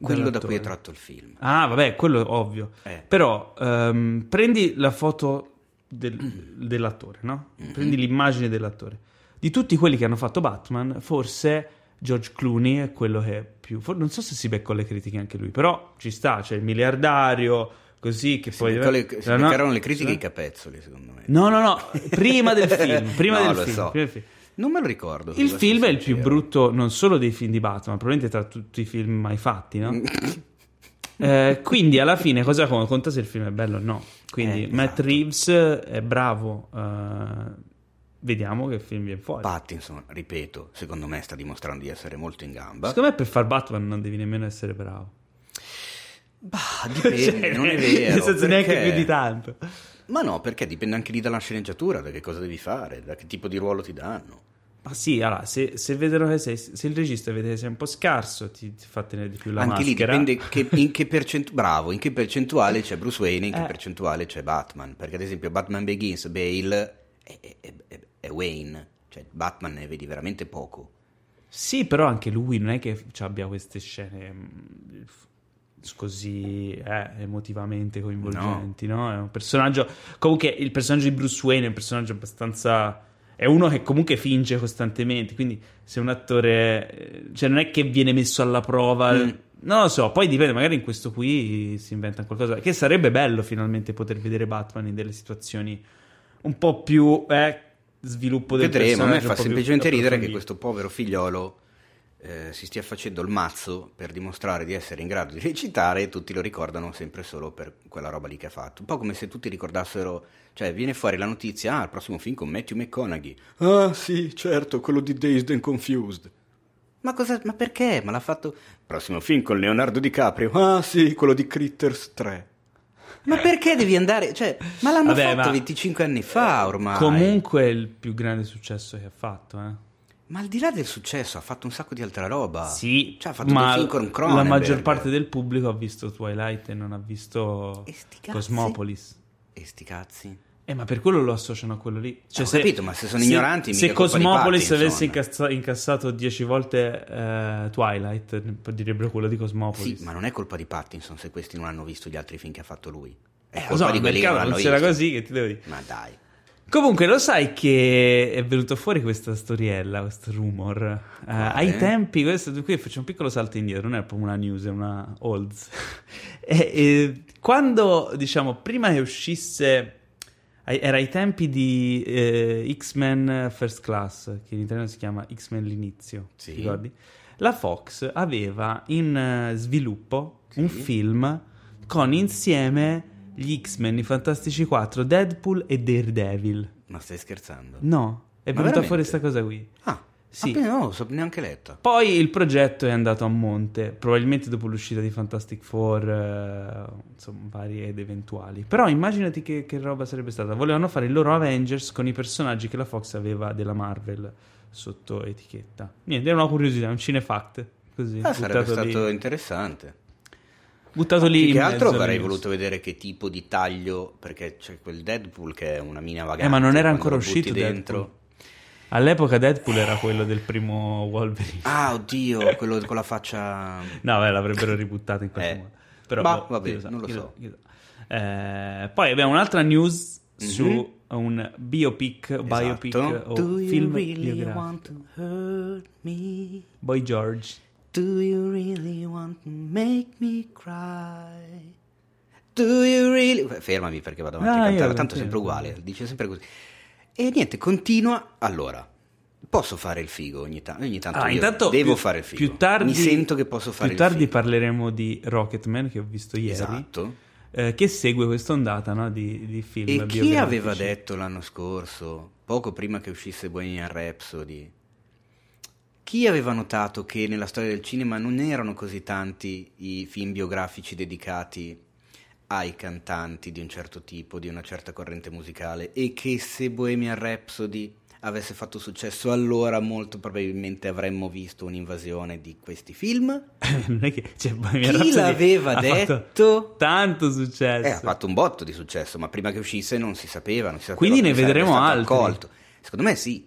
quello da cui è tratto il film. Ah, vabbè, quello è ovvio. Eh. Però um, prendi la foto del, mm. dell'attore, no? Mm-hmm. Prendi l'immagine dell'attore. Di tutti quelli che hanno fatto Batman, forse George Clooney è quello che è più... For- non so se si beccò le critiche anche lui, però ci sta, c'è cioè il miliardario... Così che si poi le, si no, beccarono le critiche i capezzoli, secondo me. No, no, no, prima del film, prima, no, del, lo film, so. prima del film. Non me lo ricordo. Il film è il più brutto non solo dei film di Batman, probabilmente tra tutti i film mai fatti, no? eh, quindi alla fine cosa conta se il film è bello o no? Quindi eh, esatto. Matt Reeves è bravo, uh, vediamo che film viene fuori. Pattinson, ripeto, secondo me sta dimostrando di essere molto in gamba. Secondo me per far Batman non devi nemmeno essere bravo. Bah, dipende, cioè, non è vero. Nel senso, perché... neanche più di tanto. Ma no, perché dipende anche lì dalla sceneggiatura, da che cosa devi fare, da che tipo di ruolo ti danno. Ma sì, allora, se, se, vedono che sei, se il regista vede che sei un po' scarso, ti, ti fa tenere di più la anche maschera. Anche lì dipende che, in che percentu- bravo, in che percentuale c'è Bruce Wayne, in che eh. percentuale c'è Batman. Perché ad esempio Batman Begins, Bale, è, è, è, è Wayne. Cioè Batman ne vedi veramente poco. Sì, però anche lui non è che abbia queste scene... così eh, emotivamente coinvolgenti, no. no? È un personaggio. Comunque, il personaggio di Bruce Wayne è un personaggio abbastanza. È uno che comunque finge costantemente. Quindi, se un attore. Cioè, non è che viene messo alla prova. Mm. Non lo so. Poi dipende, magari in questo qui si inventa qualcosa. Che sarebbe bello finalmente poter vedere Batman in delle situazioni un po' più eh, sviluppo del Vedremo, personaggio. A me fa semplicemente ridere che questo povero figliolo. Eh, si stia facendo il mazzo per dimostrare di essere in grado di recitare e tutti lo ricordano sempre solo per quella roba lì che ha fatto, un po' come se tutti ricordassero, cioè viene fuori la notizia, ah, il prossimo film con Matthew McConaughey, ah sì certo, quello di Dazed and Confused, ma cosa, ma perché, ma l'ha fatto, prossimo film con Leonardo DiCaprio, ah sì, quello di Critters tre. Ma perché devi andare? Cioè, ma l'hanno Vabbè, fatto ma... venticinque anni fa ormai. Comunque è il più grande successo che ha fatto, eh. Ma al di là del successo ha fatto un sacco di altra roba. Sì, cioè, ha fatto ma film con Cronenberg. La maggior parte del pubblico ha visto Twilight e non ha visto e Cosmopolis. E sti cazzi. Eh, ma per quello lo associano a quello lì. Cioè, eh, ho se, capito, ma se sono se, ignoranti se, mica se Cosmopolis avesse incassa- incassato dieci volte eh, Twilight, direbbero quello di Cosmopolis. Sì, ma non è colpa di Pattinson se questi non hanno visto gli altri film che ha fatto lui. È eh, colpa so, di quelli che non hanno visto. Non c'era così, che ti devo dire. Ma dai. Comunque, lo sai che è venuto fuori questa storiella, questo rumor. Eh, ai tempi, questo qui faccio un piccolo salto indietro, non è proprio una news, è una olds. e, e, quando, diciamo, prima che uscisse, era ai tempi di eh, X-Men First Class, che in italiano si chiama X-Men l'inizio, sì. Ti ricordi? La Fox aveva in sviluppo sì. un film con insieme... gli X-Men, i Fantastici quattro, Deadpool e Daredevil. Ma stai scherzando? No, è Ma venuta veramente? fuori questa cosa qui. Ah, sì. appena non l'ho neanche letta. Poi il progetto è andato a monte, probabilmente dopo l'uscita di Fantastic Four, eh, insomma, varie ed eventuali. Però immaginati che, che roba sarebbe stata. Volevano fare il loro Avengers con i personaggi che la Fox aveva della Marvel sotto etichetta. Niente, era una curiosità, un cinefact. Così, ah, sarebbe stato lì. Interessante. Buttato lì più che altro avrei voluto vedere che tipo di taglio, perché c'è quel Deadpool che è una mina vagante, eh, ma non era ancora uscito dentro. All'epoca Deadpool era quello del primo Wolverine. Ah, oddio, quello con la faccia... No, beh, l'avrebbero ributtato in qualche eh. modo. Però, ma boh, vabbè, lo so, non lo so. Lo so. Eh, poi abbiamo un'altra news mm-hmm. su un biopic, esatto. biopic o Do film really biografico. Want to hurt me? Boy George. Do you really want to make me cry? Do you really... Fermami perché vado avanti ah, a cantare, tanto è sempre uguale, dice sempre così. E niente, continua. Allora, posso fare il figo ogni, ta- ogni tanto? Ah, intanto devo più, fare il figo. Più tardi, mi sento che posso fare il figo. Più tardi parleremo di Rocketman, che ho visto ieri. Esatto. Eh, che segue questa ondata, no, di, di film e biografici. E chi aveva detto l'anno scorso, poco prima che uscisse Bohemian Rhapsody, chi aveva notato che nella storia del cinema non erano così tanti i film biografici dedicati ai cantanti di un certo tipo, di una certa corrente musicale, e che se Bohemian Rhapsody avesse fatto successo allora molto probabilmente avremmo visto un'invasione di questi film? Non è che, cioè, Bohemian Rhapsody chi l'aveva detto? Tanto successo, eh, ha fatto un botto di successo, ma prima che uscisse non si sapeva, non si sapeva, quindi ne vedremo altri accolto. Secondo me sì,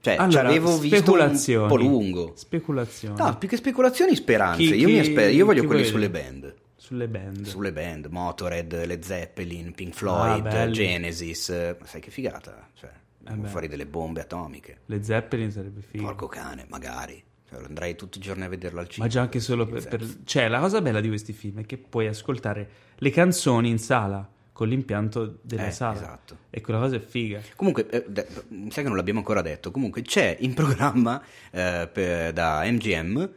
cioè allora, c'avevo visto un po' lungo speculazioni, no, più che speculazioni, speranze. Chi, io chi, mi aspetto, io voglio quelli sulle band. Sulle band. Sulle band, Motorhead, Le Zeppelin, Pink Floyd, ah, Genesis. Ma sai che figata? Cioè, eh fuori delle bombe atomiche. Le Zeppelin sarebbe figo. Porco cane, magari. Cioè, andrei tutti i giorni a vederlo al cinema. Ma già anche solo per, per... Cioè, la cosa bella di questi film è che puoi ascoltare le canzoni in sala, con l'impianto della eh, sala. Esatto. E quella cosa è figa. Comunque, eh, d- sai che non l'abbiamo ancora detto, comunque c'è in programma eh, per, da M G M...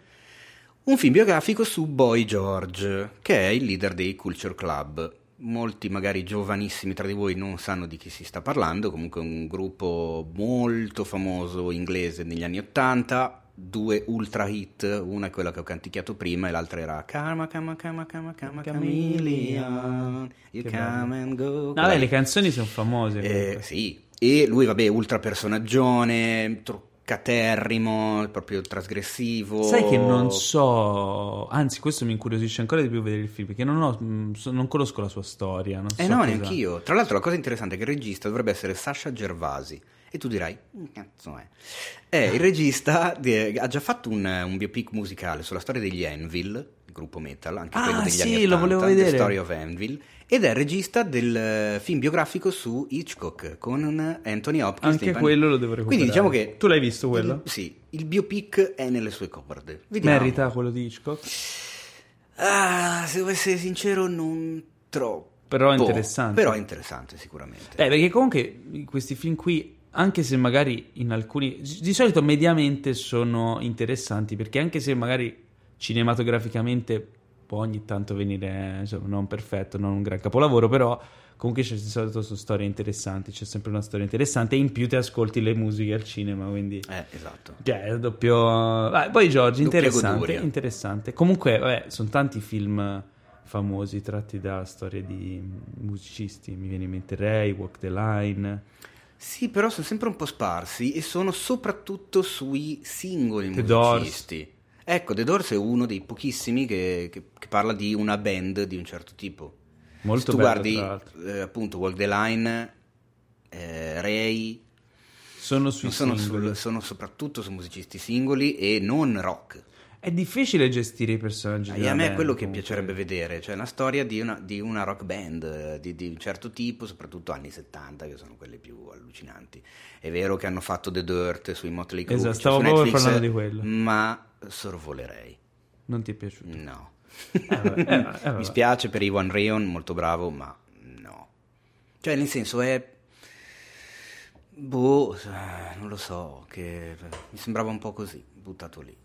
un film biografico su Boy George, che è il leader dei Culture Club. Molti magari giovanissimi tra di voi non sanno di chi si sta parlando, comunque un gruppo molto famoso inglese negli anni ottanta, due ultra hit, una è quella che ho canticchiato prima e l'altra era Karma, Karma, Karma, Karma, Karma, Chameleon, You che Come bello. And Go. No, beh, le canzoni sono famose. Eh, sì, e lui vabbè, ultra personaggione, truccato, caterrimo, proprio trasgressivo. Sai che non so, anzi questo mi incuriosisce ancora di più vedere il film, perché non, ho, non conosco la sua storia, non so. Eh no, neanch'io. Tra l'altro la cosa interessante è che il regista dovrebbe essere Sasha Gervasi, e tu dirai cazzo è eh, il regista de- ha già fatto un, un biopic musicale sulla storia degli Anvil, il gruppo metal, anche ah, quello degli sì, anni ottanta, lo volevo vedere. The Story of Anvil, ed è regista del film biografico su Hitchcock con Anthony Hopkins. Anche quello lo devo recuperare. Quindi diciamo che tu l'hai visto quello? Il, sì, il biopic è nelle sue corde. Vediamo. Merita quello di Hitchcock? Ah, se devo essere sincero non troppo. Però è interessante. Però è interessante sicuramente. Eh, perché comunque questi film qui, anche se magari in alcuni, di solito mediamente sono interessanti, perché anche se magari cinematograficamente può ogni tanto venire insomma, non perfetto, non un gran capolavoro, però comunque c'è di solito sono storie interessanti, c'è sempre una storia interessante, e in più ti ascolti le musiche al cinema, quindi eh, esatto, cioè è doppio ah, poi Giorgio interessante, interessante comunque. Vabbè, sono tanti film famosi tratti da storie di musicisti, mi viene in mente Ray, Walk the Line. Sì, però sono sempre un po' sparsi e sono soprattutto sui singoli The musicisti. Doors. Ecco, The Doors è uno dei pochissimi che, che, che parla di una band di un certo tipo. Molto bello. Se tu guardi eh, appunto Walk the Line, eh, Ray, sono, sui sono, sul, sono soprattutto su musicisti singoli e non rock. È difficile gestire i personaggi. E a me band, è quello comunque che piacerebbe vedere, cioè la storia di una, di una rock band di, di un certo tipo, soprattutto anni settanta, che sono quelle più allucinanti. È vero che hanno fatto The Dirt sui Motley Crue, esatto, cioè, stavo proprio parlando di quello. Ma sorvolerei. Non ti è piaciuto? No. Eh, vabbè, eh, vabbè. Mi spiace per Iwan Reon, molto bravo, ma no. Cioè nel senso è boh, non lo so, che mi sembrava un po' così, buttato lì.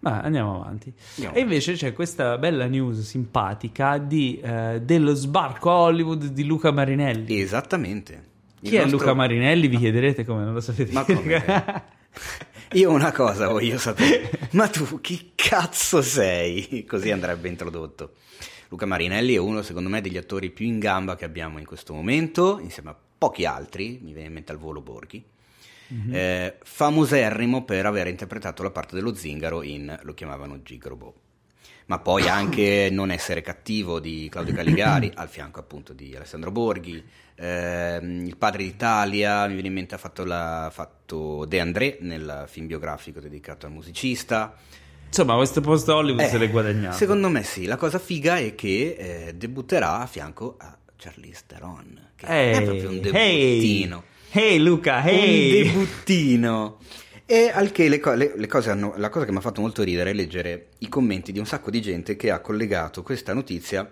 Ma andiamo avanti. Andiamo. E invece c'è questa bella news simpatica di, eh, dello sbarco a Hollywood di Luca Marinelli. Esattamente. Il Chi nostro... è Luca Marinelli? Vi chiederete come non lo sapete. Ma come? Io una cosa voglio sapere. Ma tu chi cazzo sei? Così andrebbe introdotto. Luca Marinelli è uno, secondo me, degli attori più in gamba che abbiamo in questo momento, insieme a pochi altri, mi viene in mente al volo Borghi. Mm-hmm. Eh, famoserrimo per aver interpretato la parte dello zingaro in Lo chiamavano Gigrobo. ma poi anche Non essere cattivo di Claudio Caligari, al fianco appunto di Alessandro Borghi, eh, Il padre d'Italia, mi viene in mente, ha fatto, la, ha fatto De André nel film biografico dedicato al musicista. Insomma, questo posto a Hollywood eh, se l'è guadagnato. Secondo me sì, la cosa figa è che eh, debutterà a fianco a Charlize Theron, che hey, è proprio un debuttino. Hey, hey Luca, hey! Un debuttino! E al che le, co- le, le cose hanno, la cosa che mi ha fatto molto ridere è leggere i commenti di un sacco di gente che ha collegato questa notizia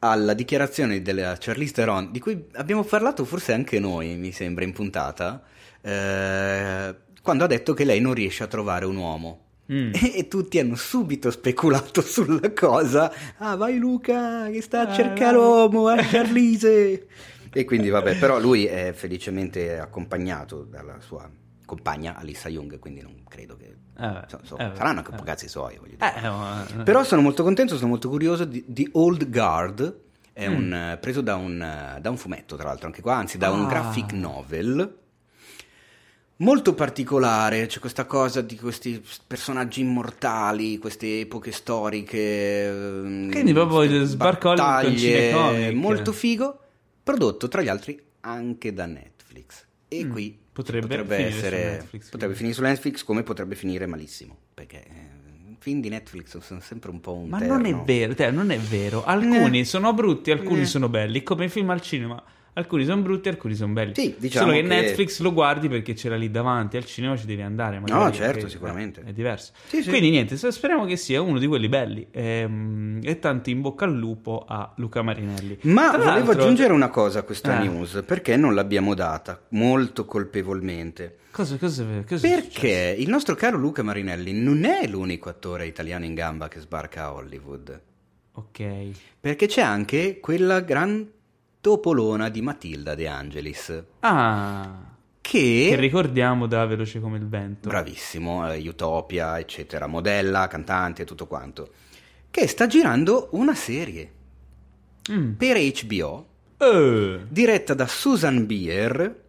alla dichiarazione della Charlize Theron, di cui abbiamo parlato forse anche noi, mi sembra, in puntata, eh, quando ha detto che lei non riesce a trovare un uomo. Mm. E, e tutti hanno subito speculato sulla cosa. Ah, vai Luca, che sta a ah, cercare vai. uomo, a Charlize! E quindi vabbè, però lui è felicemente accompagnato dalla sua compagna Alissa Jung, quindi non credo che eh, so, so, eh, saranno anche eh, cazzi suoi, voglio dire. Eh, ma... Però sono molto contento, sono molto curioso di The Old Guard, è mm. un, preso da un, da un fumetto, tra l'altro, anche qua, anzi da ah. un graphic novel molto particolare. C'è questa cosa di questi personaggi immortali, queste epoche storiche, quindi proprio sbarcò con cinecomic, molto figo, prodotto tra gli altri anche da Netflix, e mm. qui Potrebbe, potrebbe finire essere su Netflix, potrebbe finire su Netflix, come potrebbe finire malissimo, perché eh, film di Netflix sono sempre un po' un ma terno. non è vero te, non è vero alcuni eh. sono brutti, alcuni eh. sono belli, come i film al cinema, alcuni sono brutti, alcuni sono belli, sì, diciamo solo che, che Netflix lo guardi perché c'era lì davanti, al cinema ci devi andare, magari no certo perché, sicuramente eh, è diverso, sì, sì. Quindi niente, speriamo che sia uno di quelli belli, ehm, e tanto in bocca al lupo a Luca Marinelli. Ma Tra volevo aggiungere una cosa a questa eh. news, perché non l'abbiamo data molto colpevolmente. Cosa, cosa, cosa perché il nostro caro Luca Marinelli non è l'unico attore italiano in gamba che sbarca a Hollywood, ok, perché c'è anche quella gran Topolona di Matilda De Angelis, ah, che... che ricordiamo da Veloce come il vento, bravissimo, Utopia eccetera, modella, cantante, tutto quanto, che sta girando una serie mm. per H B O uh. diretta da Susan Bier,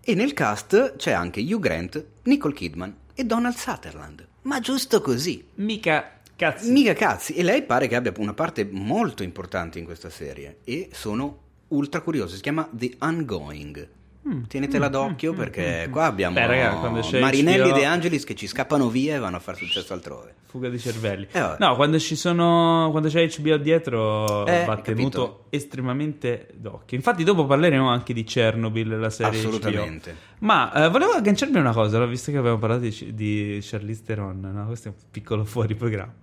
e nel cast c'è anche Hugh Grant, Nicole Kidman e Donald Sutherland, ma giusto così, mica cazzi, mica cazzi. E lei pare che abbia una parte molto importante in questa serie, e sono ultra curioso, si chiama The Ungoing. Mm, Tenetela mm, d'occhio mm, perché mm, qua abbiamo beh, ragazzi, Marinelli e De Angelis che ci scappano via e vanno a far successo altrove. Fuga di cervelli. Eh, no, quando ci sono, quando c'è H B O dietro eh, va tenuto capito. estremamente d'occhio. Infatti dopo parleremo anche di Chernobyl, la serie Assolutamente. H B O. Ma eh, volevo agganciarmi una cosa, visto che abbiamo parlato di, di Charlize Theron, no? Questo è un piccolo fuori programma.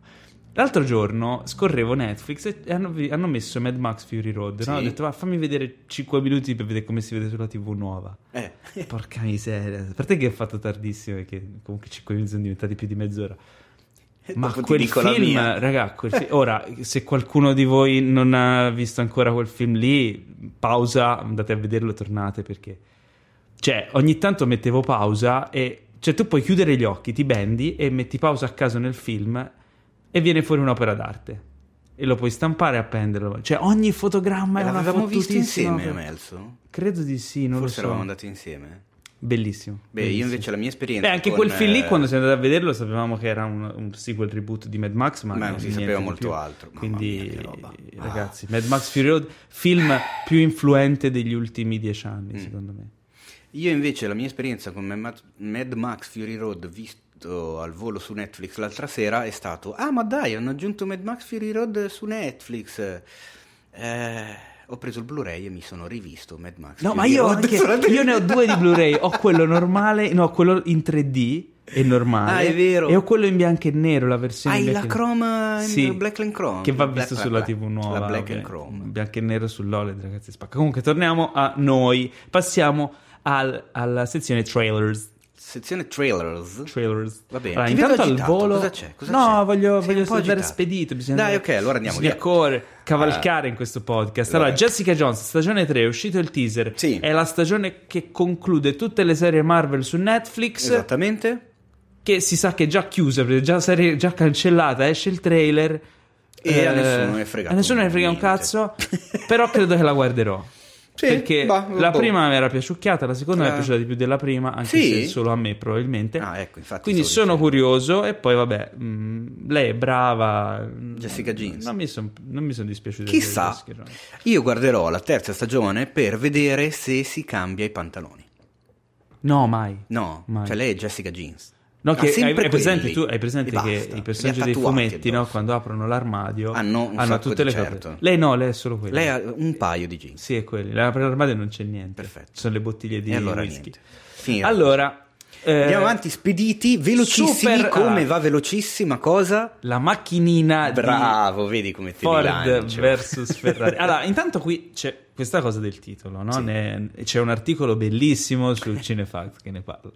L'altro giorno scorrevo Netflix e hanno, hanno messo Mad Max Fury Road, sì. no? Ho detto va, fammi vedere cinque minuti per vedere come si vede sulla TV nuova. Eh. Porca miseria. A parte che ho fatto tardissimo, perché comunque cinque minuti sono diventati più di mezz'ora. Eh, Ma quel film, raga, quel fi- ora se qualcuno di voi non ha visto ancora quel film lì, pausa, andate a vederlo, tornate, perché cioè ogni tanto mettevo pausa e cioè tu puoi chiudere gli occhi, ti bendi e metti pausa a caso nel film e viene fuori un'opera d'arte e lo puoi stampare e appenderlo, cioè ogni fotogramma è una fottutissima. L'avevamo visto insieme, Melzo? Credo di sì, non forse lo so, forse eravamo andati insieme. Bellissimo. Beh, bellissimo. Io invece la mia esperienza Beh, anche con... quel film lì, quando siamo andati a vederlo, sapevamo che era un, un sequel reboot di Mad Max, ma, ma non si sapeva molto più. altro. Quindi, mia, roba. ragazzi, ah. Mad Max Fury Road, film più influente degli ultimi dieci anni, mm. secondo me. Io invece la mia esperienza con Mad Max Fury Road, visto al volo su Netflix l'altra sera, è stato ah ma dai, hanno aggiunto Mad Max Fury Road su Netflix, eh, ho preso il Blu-ray e mi sono rivisto Mad Max no Fury ma io Road anche, io ne ho due di Blu-ray, ho quello normale, no, quello in tre D è normale, ah, è vero, e ho quello in bianco e nero, la versione hai la croma, sì, McLachlan Chrome, che va visto Black, sulla Black, TV nuova, la Black and Chrome, bianco e nero sull'O L E D, ragazzi, spacca. Comunque torniamo a noi, passiamo al, alla sezione trailers. Sezione trailers. Trailers. Va bene. Allora, intanto al volo. Cosa c'è? Cosa no, c'è? voglio, voglio andare spedito. Bisogna Dai, ok, allora andiamo. Bisogna correre, cavalcare uh, in questo podcast. Allora, allora, Jessica Jones, stagione tre, è uscito il teaser. Sì. È la stagione che conclude tutte le serie Marvel su Netflix. Esattamente. Che si sa che è già chiusa, perché già serie già cancellata, esce il trailer. E eh, a nessuno ne frega. A nessuno ne frega un cazzo. Però credo che la guarderò. Sì, perché bah, la boh. prima mi era piaciucchiata, la seconda eh. mi è piaciuta di più della prima, anche sì. se solo a me probabilmente. Ah, ecco, infatti. Quindi sono dicendo. curioso e poi vabbè, mh, lei è brava. Jessica Jones. Non mi sono son dispiaciuto. Chissà, io guarderò la terza stagione per vedere se si cambia i pantaloni. No, mai. No, mai. Cioè lei è Jessica Jones. No, che hai, hai presente, tu, hai presente che i personaggi dei fumetti, no, quando aprono l'armadio hanno, hanno tutte le certo. cose. Lei no, lei è solo quella. Lei ha un paio di jeans. Sì, è quelli. Apre l'armadio e non c'è niente. Perfetto. Sono le bottiglie di allora whisky. Allora eh, andiamo avanti spediti, velocissimi super, come ah, va velocissima cosa? La macchinina. Bravo, di vedi come ti Ford vs Ferrari. Allora, intanto qui c'è questa cosa del titolo, no? Sì. Ne, c'è un articolo bellissimo su Cinefax che ne parla.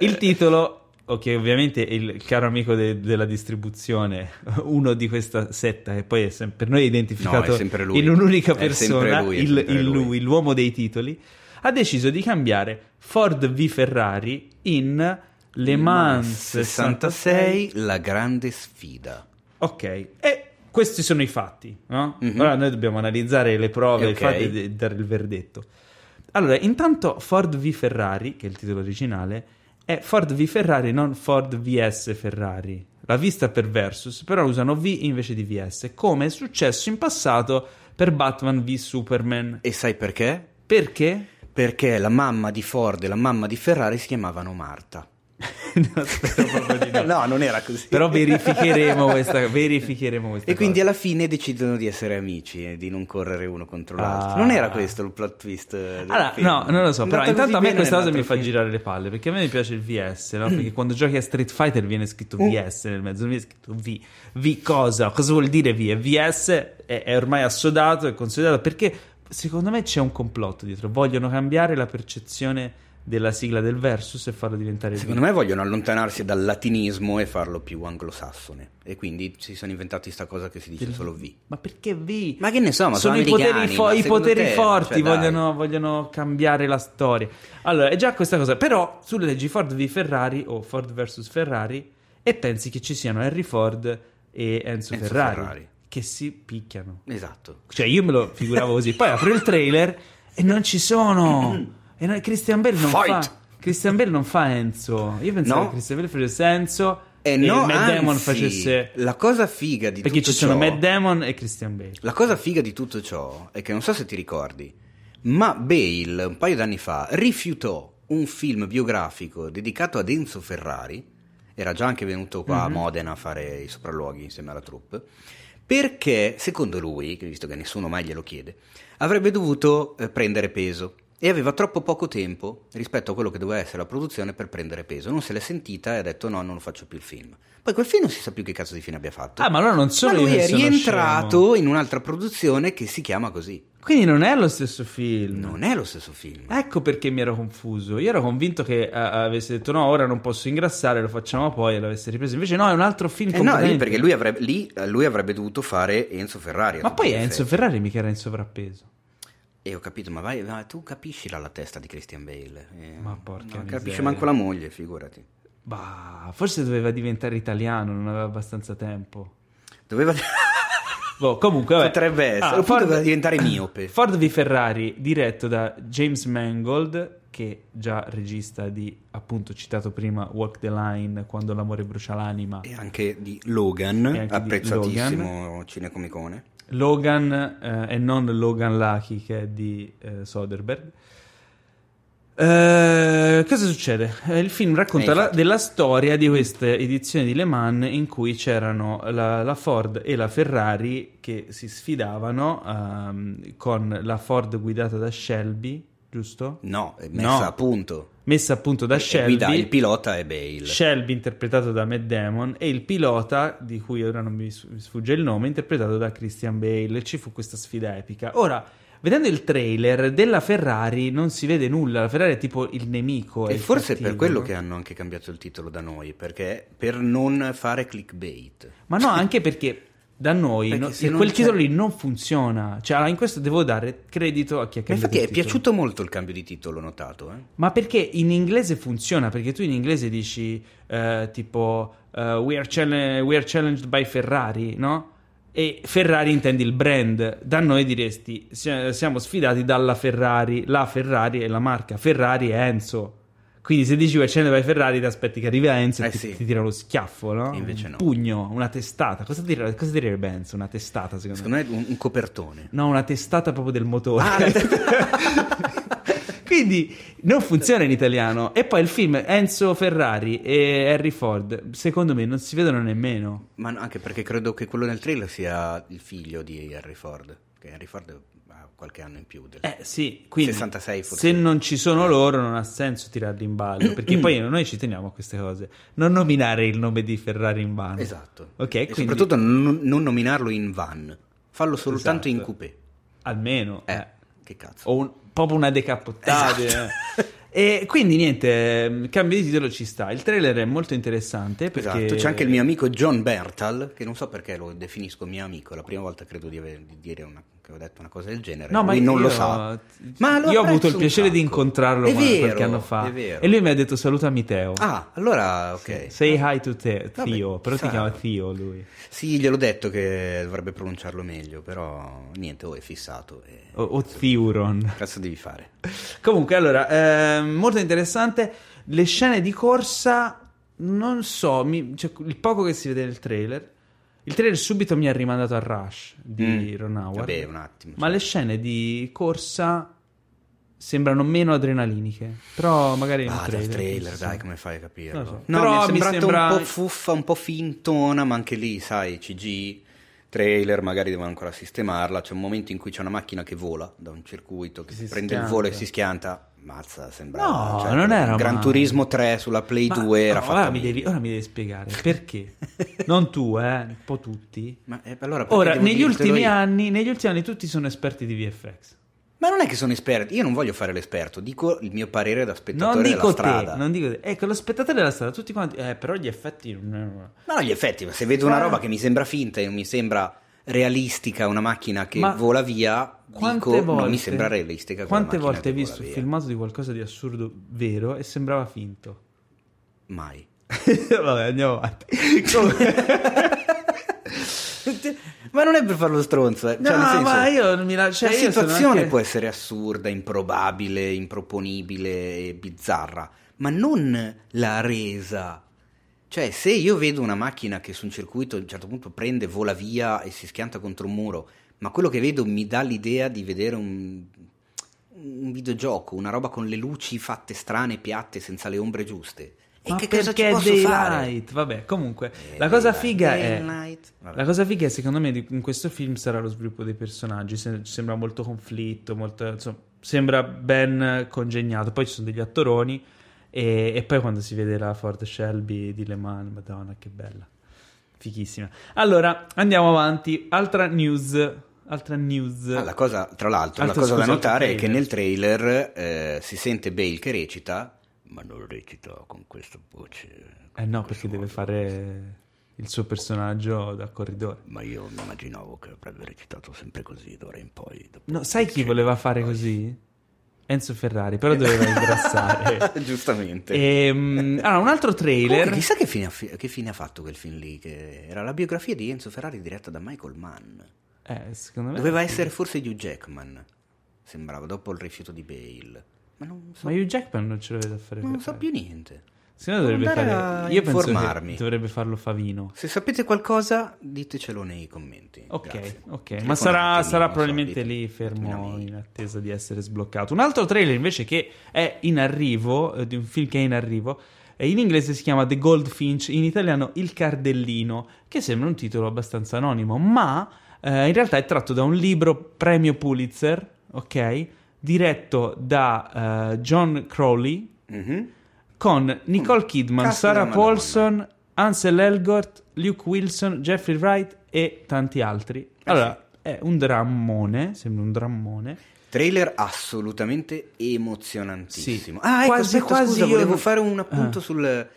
Il titolo Ok, ovviamente il caro amico de- della distribuzione, uno di questa setta che poi è sem- per noi è identificato no, è lui. in un'unica persona, lui, il, il lui. lui, l'uomo dei titoli, ha deciso di cambiare Ford v Ferrari in Le Mans sessantasei, la grande sfida. Ok, e questi sono i fatti, no? Mm-hmm. Allora noi dobbiamo analizzare le prove, okay. i fatti e dare il verdetto. Allora, intanto Ford v Ferrari, che è il titolo originale, è Ford v Ferrari, non Ford vs Ferrari. La vista per versus, però usano V invece di V S, come è successo in passato per Batman v Superman. E sai perché? Perché? Perché la mamma di Ford e la mamma di Ferrari si chiamavano Marta. No, spero proprio di no. No, non era così. Però verificheremo questa, verificheremo questa E cosa. Quindi alla fine decidono di essere amici e eh, di non correre uno contro ah. l'altro. Non era questo il plot twist del allora, film. No, non lo so, però intanto a me questa cosa mi fa film. girare le palle, perché a me mi piace il V S, no? Perché quando giochi a Street Fighter viene scritto V S nel mezzo, non viene scritto V. V cosa? Cosa vuol dire V? E V S è, è ormai assodato e considerato, perché secondo me c'è un complotto dietro. Vogliono cambiare la percezione della sigla del versus e farlo diventare secondo video. me vogliono allontanarsi dal latinismo e farlo più anglosassone, e quindi si sono inventati sta cosa che si dice per... solo V. Ma perché V? Ma che ne so, ma sono, sono i poteri, fo- i poteri te, forti, cioè, vogliono, vogliono cambiare la storia. Allora è già questa cosa, però tu leggi Ford v Ferrari o Ford vs Ferrari e pensi che ci siano Henry Ford e Enzo, Enzo Ferrari, Ferrari che si picchiano, esatto, cioè io me lo figuravo così. Poi apro il trailer e non ci sono. E no, Christian Bale non Fight. fa Christian Bale non fa Enzo. Io pensavo no. che Christian Bale facesse Enzo eh e no, Matt anzi, Damon facesse la cosa figa di perché tutto ci ciò, sono Matt Damon e Christian Bale. La cosa figa di tutto ciò è che non so se ti ricordi, ma Bale un paio d'anni fa rifiutò un film biografico dedicato ad Enzo Ferrari. Era già anche venuto qua mm-hmm. a Modena a fare i sopralluoghi insieme alla troupe, perché secondo lui, visto che nessuno mai glielo chiede, avrebbe dovuto eh, prendere peso e aveva troppo poco tempo rispetto a quello che doveva essere la produzione per prendere peso. Non se l'è sentita e ha detto no, non lo faccio più il film. Poi quel film non si sa più che cazzo di fine abbia fatto. Ah, ma allora non solo ma lui è rientrato scemo. in un'altra produzione che si chiama così. Quindi non è lo stesso film. Non è lo stesso film. Ecco perché mi ero confuso. Io ero convinto che uh, avesse detto no, ora non posso ingrassare, lo facciamo poi, e l'avesse ripreso. Invece no, è un altro film eh no, lì perché lui avrebbe, lì lui avrebbe dovuto fare Enzo Ferrari. Ma poi Enzo Ferrari mica era in sovrappeso. E ho capito, ma vai, ma tu capisci la, la testa di Christian Bale. Eh, ma porca non capisce manco la moglie, figurati. Bah, forse doveva diventare italiano, non aveva abbastanza tempo. Doveva boh, comunque potrebbe essere, ah, Ford... doveva diventare miope. Ford v Ferrari, diretto da James Mangold, che già regista di, appunto, citato prima Walk the Line, Quando l'amore brucia l'anima, e anche di Logan, anche apprezzatissimo Logan. Cinecomicone. Logan eh, e non Logan Lucky, che è di eh, Soderbergh. Eh, cosa succede? Eh, il film racconta la, della storia di queste edizioni di Le Mans in cui c'erano la, la Ford e la Ferrari che si sfidavano um, con la Ford guidata da Shelby, giusto? No, è messa no. a punto. Messa a punto da e, Shelby. E guida, il pilota è Bale. Shelby interpretato da Matt Damon e il pilota, di cui ora non mi sfugge il nome, interpretato da Christian Bale. Ci fu questa sfida epica. Ora, vedendo il trailer della Ferrari non si vede nulla. La Ferrari è tipo il nemico. E forse cattivo, è per quello no? che hanno anche cambiato il titolo da noi, perché per non fare clickbait. Ma no, anche perché da noi no, quel c'è... titolo lì non funziona, cioè in questo devo dare credito a chi ha cambiato. Ma infatti è titolo. piaciuto molto il cambio di titolo, notato eh? Ma perché in inglese funziona, perché tu in inglese dici eh, tipo uh, we, are challenge- we are challenged by Ferrari, no? e Ferrari intendi il brand. Da noi diresti siamo sfidati dalla Ferrari, la Ferrari è la marca, Ferrari è Enzo. Quindi se dici che scende vai Ferrari ti aspetti che arrivi a Enzo e eh ti, sì. ti tira lo schiaffo, no? Invece un no. pugno, una testata. Cosa direbbe cosa dire Enzo? Una testata secondo, secondo me? Secondo me un copertone. No, una testata proprio del motore. Ah, Quindi non funziona in italiano. E poi il film Enzo Ferrari e Harry Ford, secondo me non si vedono nemmeno. Ma no, anche perché credo che quello nel trailer sia il figlio di Harry Ford. Che Harry Ford ha qualche anno in più del eh, sì, quindi, sessantasei forse. Se non ci sono loro non ha senso tirarli in ballo. Perché poi noi ci teniamo a queste cose. Non nominare il nome di Ferrari in vano. Esatto. Okay, e quindi... soprattutto non, non nominarlo in van. Fallo soltanto esatto. in coupé. Almeno. Eh, eh. Che cazzo. O un... proprio una decappottabile. Esatto. E quindi niente, cambio di titolo ci sta. Il trailer è molto interessante perché... Esatto, c'è anche il mio amico John Bertal, che non so perché lo definisco mio amico, è la prima volta credo di, aver, di dire una, che ho detto una cosa del genere. No, lui ma io, non lo sa. Ma lo io ho avuto il piacere di incontrarlo vero, qualche anno fa. E lui mi ha detto salutami Teo. Ah, allora ok. Sì, say hi to te, Vabbè, Theo, però sa. Ti chiama Theo lui. Sì, gliel'ho detto che dovrebbe pronunciarlo meglio, però niente, oh, è fissato. È... O, o Thiuron. Cazzo devi fare. Comunque, allora... Eh... molto interessante le scene di corsa, non so mi, cioè, il poco che si vede nel trailer il trailer subito mi ha rimandato a Rush di mm. Ron Howard. Vabbè, un attimo, ma cioè. Le scene di corsa sembrano meno adrenaliniche, però magari ah, trailer, dal trailer so. Dai come fai a capirlo so. No, però mi, mi sembra un po' fuffa, un po' fintona, ma anche lì sai C G trailer, magari devono ancora sistemarla. C'è un momento in cui c'è una macchina che vola da un circuito, che si, si prende schianta. Il volo e si schianta. Mazza, sembrava no, cioè, non era Gran male. Turismo tre sulla Play ma, due era no, fatta ora mi, devi, ora mi devi spiegare perché non tu eh, un po' tutti ma, eh, allora ora negli ultimi anni negli ultimi anni tutti sono esperti di V F X. Ma non è che sono esperti, io non voglio fare l'esperto, dico il mio parere da spettatore non dico della strada. Te, non dico te, ecco lo spettatore della strada, tutti quanti, eh, però gli effetti... No, no gli effetti, ma se vedo una roba che mi sembra finta e non mi sembra realistica, una macchina che ma vola via, dico volte, non mi sembra realistica. Quante volte hai visto un filmato di qualcosa di assurdo vero e sembrava finto? Mai. Vabbè, andiamo avanti. Ma non è per farlo stronzo, eh. Cioè, no, nel senso, ma io mi la, cioè, la situazione anche... può essere assurda, improbabile, improponibile e bizzarra, ma non la resa. Cioè, se io vedo una macchina che su un circuito a un certo punto prende, vola via e si schianta contro un muro, ma quello che vedo mi dà l'idea di vedere un, un videogioco, una roba con le luci fatte strane, piatte, senza le ombre giuste. Ma che cosa ci posso fare? Vabbè, comunque eh, la cosa figa è la cosa figa è secondo me in questo film sarà lo sviluppo dei personaggi. Se, sembra molto conflitto, molto, insomma, sembra ben congegnato. Poi ci sono degli attoroni e, e poi quando si vede la Ford Shelby di Le Mans, madonna che bella, fichissima. Allora andiamo avanti, altra news. Altra news. Ah, la cosa, tra l'altro, altra la cosa da notare è che nel trailer eh, si sente Bale che recita. Ma non recita con questa voce. Eh no, perché deve fare il suo personaggio da corridore. Ma io mi immaginavo che avrebbe recitato sempre così d'ora in poi. No, sai chi voleva fare così? Enzo Ferrari, però doveva ingrassare. Giustamente. E, um, allora, un altro trailer. Comunque, chissà che fine, ha fi- che fine ha fatto quel film lì, che era la biografia di Enzo Ferrari diretta da Michael Mann. Eh, secondo me doveva essere forse Hugh Jackman. Sembrava, dopo il rifiuto di Bale. Ma, non so. Ma Hugh Jackman non ce l'aveva da fare. Non so fare. Più niente. Se no dovrebbe fare... Io penso che dovrebbe farlo Favino. Se sapete qualcosa, ditecelo nei commenti. Ok, grazie. Ok. Ma sarà, sarà lì, probabilmente so, lì fermo in attesa di essere sbloccato. Un altro trailer invece che è in arrivo, eh, di un film che è in arrivo, eh, in inglese si chiama The Goldfinch, in italiano Il Cardellino, che sembra un titolo abbastanza anonimo, ma eh, in realtà è tratto da un libro premio Pulitzer, ok? Diretto da uh, John Crowley, mm-hmm. con Nicole Kidman, Cazzo Sarah Paulson, Ansel Elgort, Luke Wilson, Jeffrey Wright e tanti altri. Allora, è un drammone, sembra un drammone. Trailer assolutamente emozionantissimo. Sì. Ah, ecco, quasi, aspetta, quasi scusa, io... volevo fare un appunto ah. sul...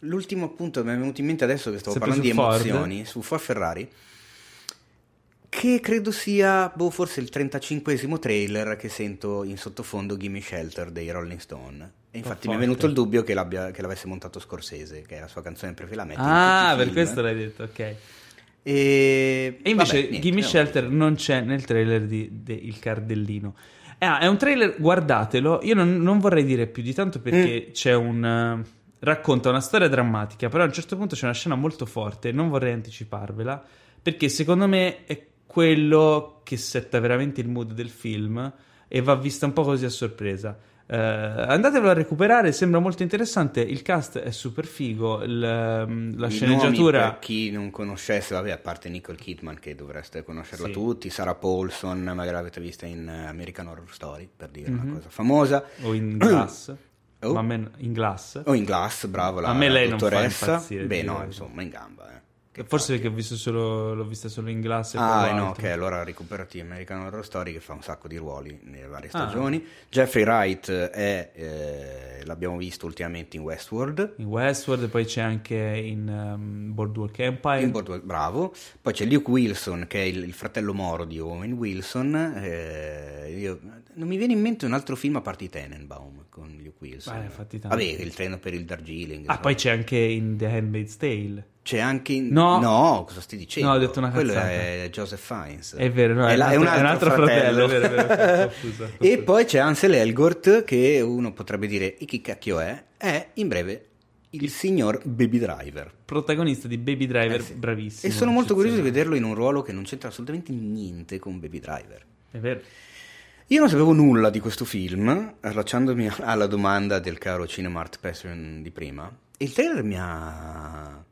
L'ultimo appunto mi è venuto in mente adesso che stavo Sempre parlando di Ford. Emozioni, su Ford Ferrari. Che credo sia, boh, forse il trentacinquesimo trailer che sento in sottofondo Gimme Shelter dei Rolling Stone. E infatti oh, mi è venuto il dubbio che, l'abbia, che l'avesse montato Scorsese, che è la sua canzone preferita. Ah, per questo l'hai detto, ok. E, e invece vabbè, niente, Gimme Shelter no. non c'è nel trailer di, di Il Cardellino. Ah, è un trailer, guardatelo. Io non, non vorrei dire più di tanto perché mm. c'è un... Uh, racconta una storia drammatica, però a un certo punto c'è una scena molto forte, non vorrei anticiparvela, perché secondo me è quello che setta veramente il mood del film e va vista un po' così a sorpresa. Uh, andatevelo a recuperare, sembra molto interessante, il cast è super figo, il, la sceneggiatura... Per chi non conoscesse, vabbè, a parte Nicole Kidman che dovreste conoscerla sì. tutti, Sarah Paulson, magari l'avete vista in American Horror Story, per dire mm-hmm. una cosa famosa, o in Glass. Oh. Ma a me in Glass o oh, in Glass, bravo, la, a me lei dottoressa. Non fa impazzire, beh no, insomma, in gamba eh. Che forse perché ho visto solo, l'ho vista solo in Glass e ah no, ok, allora recuperati American Horror Story che fa un sacco di ruoli nelle varie stagioni. ah. Jeffrey Wright è eh, l'abbiamo visto ultimamente in Westworld in Westworld poi c'è anche in um, Boardwalk Empire in Boardwalk, bravo, poi c'è Luke Wilson che è il, il fratello moro di Owen Wilson. eh, io, non mi viene in mente un altro film a parte i Tenenbaum con Luke Wilson. Beh, vabbè, il treno per il Darjeeling. Ah, so. Poi c'è anche in The Handmaid's Tale. C'è anche in... No, no, cosa stai dicendo? No, ho detto una cazzata. Quello è Joseph Fiennes. È vero, no, è, è, la, altro, è, un altro è un altro fratello. fratello. Vero, vero, confuso, confuso. E poi c'è Ansel Elgort, che uno potrebbe dire, e chi cacchio è? È, in breve, il signor Baby Driver. Protagonista di Baby Driver, eh sì. bravissimo. E sono molto curioso di vederlo in un ruolo che non c'entra assolutamente niente con Baby Driver. È vero. Io non sapevo nulla di questo film, allacciandomi alla domanda del caro Cinemart Passion di prima. Il trailer mi ha...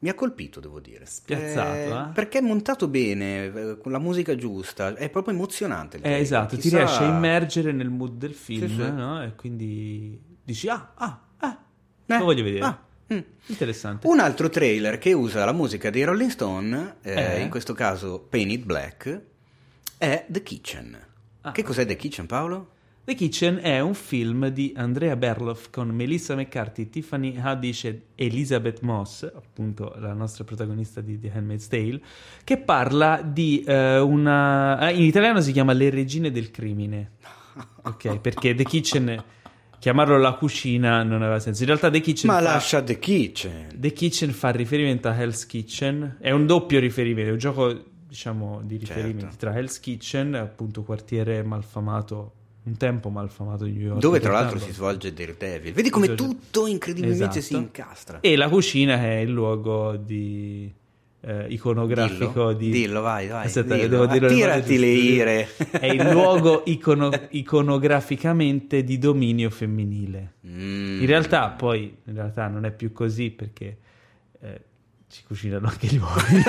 mi ha colpito, devo dire. Spiazzato, eh, eh? Perché è montato bene, con la musica giusta, è proprio emozionante. Eh, esatto, chissà... ti riesce a immergere nel mood del film, sì, sì. no? E quindi dici, ah, ah, ah, eh, lo voglio vedere. Ah, mm. Interessante. Un altro trailer che usa la musica dei Rolling Stone, eh, eh. in questo caso Painted Black, è The Kitchen. Ah. Che cos'è The Kitchen, Paolo? The Kitchen è un film di Andrea Berloff con Melissa McCarthy, Tiffany Haddish ed Elizabeth Moss, appunto la nostra protagonista di The Handmaid's Tale, che parla di eh, una... in italiano si chiama Le Regine del Crimine, ok? Perché The Kitchen, chiamarlo la cucina non aveva senso. In realtà The Kitchen... Ma fa... lascia The Kitchen! The Kitchen fa riferimento a Hell's Kitchen, è un doppio riferimento, è un gioco, diciamo, di riferimenti certo. tra Hell's Kitchen, appunto quartiere malfamato, un tempo malfamato di New York, dove tra l'altro si svolge Daredevil. Vedi come svolge... tutto incredibilmente esatto. si incastra. E la cucina è il luogo di eh, iconografico dillo, di dillo vai vai Aspetta, dillo, devo vai. Dirlo tirati le ire è il luogo icono... iconograficamente di dominio femminile. mm. In realtà poi in realtà non è più così perché eh, ci cucinano anche gli uomini.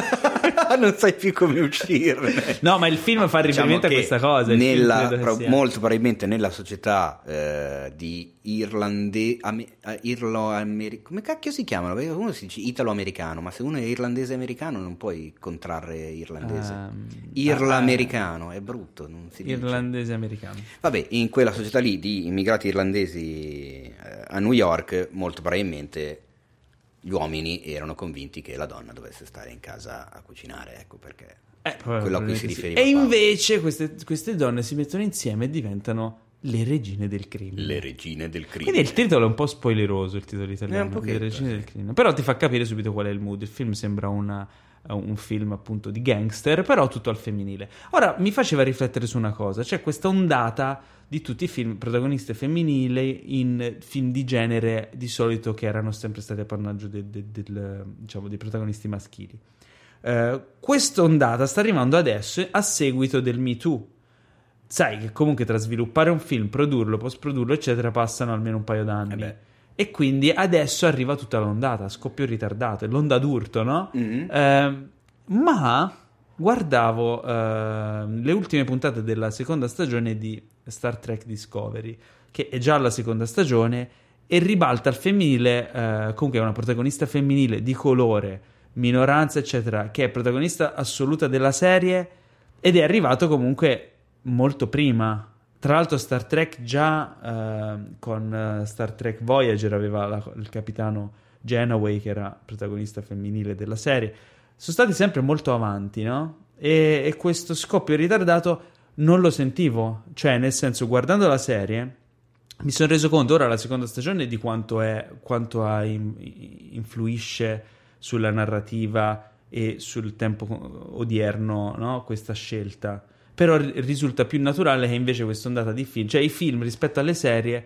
Non sai più come uscirne. No, ma il film fa riferimento diciamo a questa cosa. Nella, pro, molto probabilmente nella società eh, di irlandese, irlo-americ- come cacchio si chiamano? Perché uno si dice italo-americano, ma se uno è irlandese-americano non puoi contrarre irlandese. Um, Irla-americano, uh, è brutto. Non si irlandese-americano. Vabbè, in quella società lì di immigrati irlandesi eh, a New York, molto probabilmente... gli uomini erano convinti che la donna dovesse stare in casa a cucinare, ecco perché eh, quello a cui si riferiva. E invece queste, queste donne si mettono insieme e diventano le regine del crimine. Le regine del crimine. Quindi il titolo è un po' spoileroso, il titolo italiano, un pochetto, le regine sì. del crimine. Però ti fa capire subito qual è il mood. Il film sembra una, un film appunto di gangster, però tutto al femminile. Ora mi faceva riflettere su una cosa, c'è cioè questa ondata di tutti i film protagoniste femminili in film di genere di solito che erano sempre stati appannaggio del, del, del, diciamo, dei protagonisti maschili. Uh, questa ondata sta arrivando adesso a seguito del Me Too. Sai che comunque tra sviluppare un film, produrlo, post produrlo eccetera passano almeno un paio d'anni. Eh e quindi adesso arriva tutta l'ondata, scoppio ritardato, è l'onda d'urto, no? Mm-hmm. Uh, ma guardavo uh, le ultime puntate della seconda stagione di Star Trek Discovery, che è già la seconda stagione e ribalta al femminile, eh, comunque è una protagonista femminile di colore, minoranza eccetera, che è protagonista assoluta della serie ed è arrivato comunque molto prima. Tra l'altro Star Trek già eh, con Star Trek Voyager aveva la, il capitano Janeway che era protagonista femminile della serie, sono stati sempre molto avanti, no? E, e questo scoppio ritardato non lo sentivo, cioè nel senso guardando la serie mi sono reso conto ora la seconda stagione di quanto è quanto ha in, influisce sulla narrativa e sul tempo odierno, no? Questa scelta. Però risulta più naturale che invece questa ondata di film, cioè i film rispetto alle serie,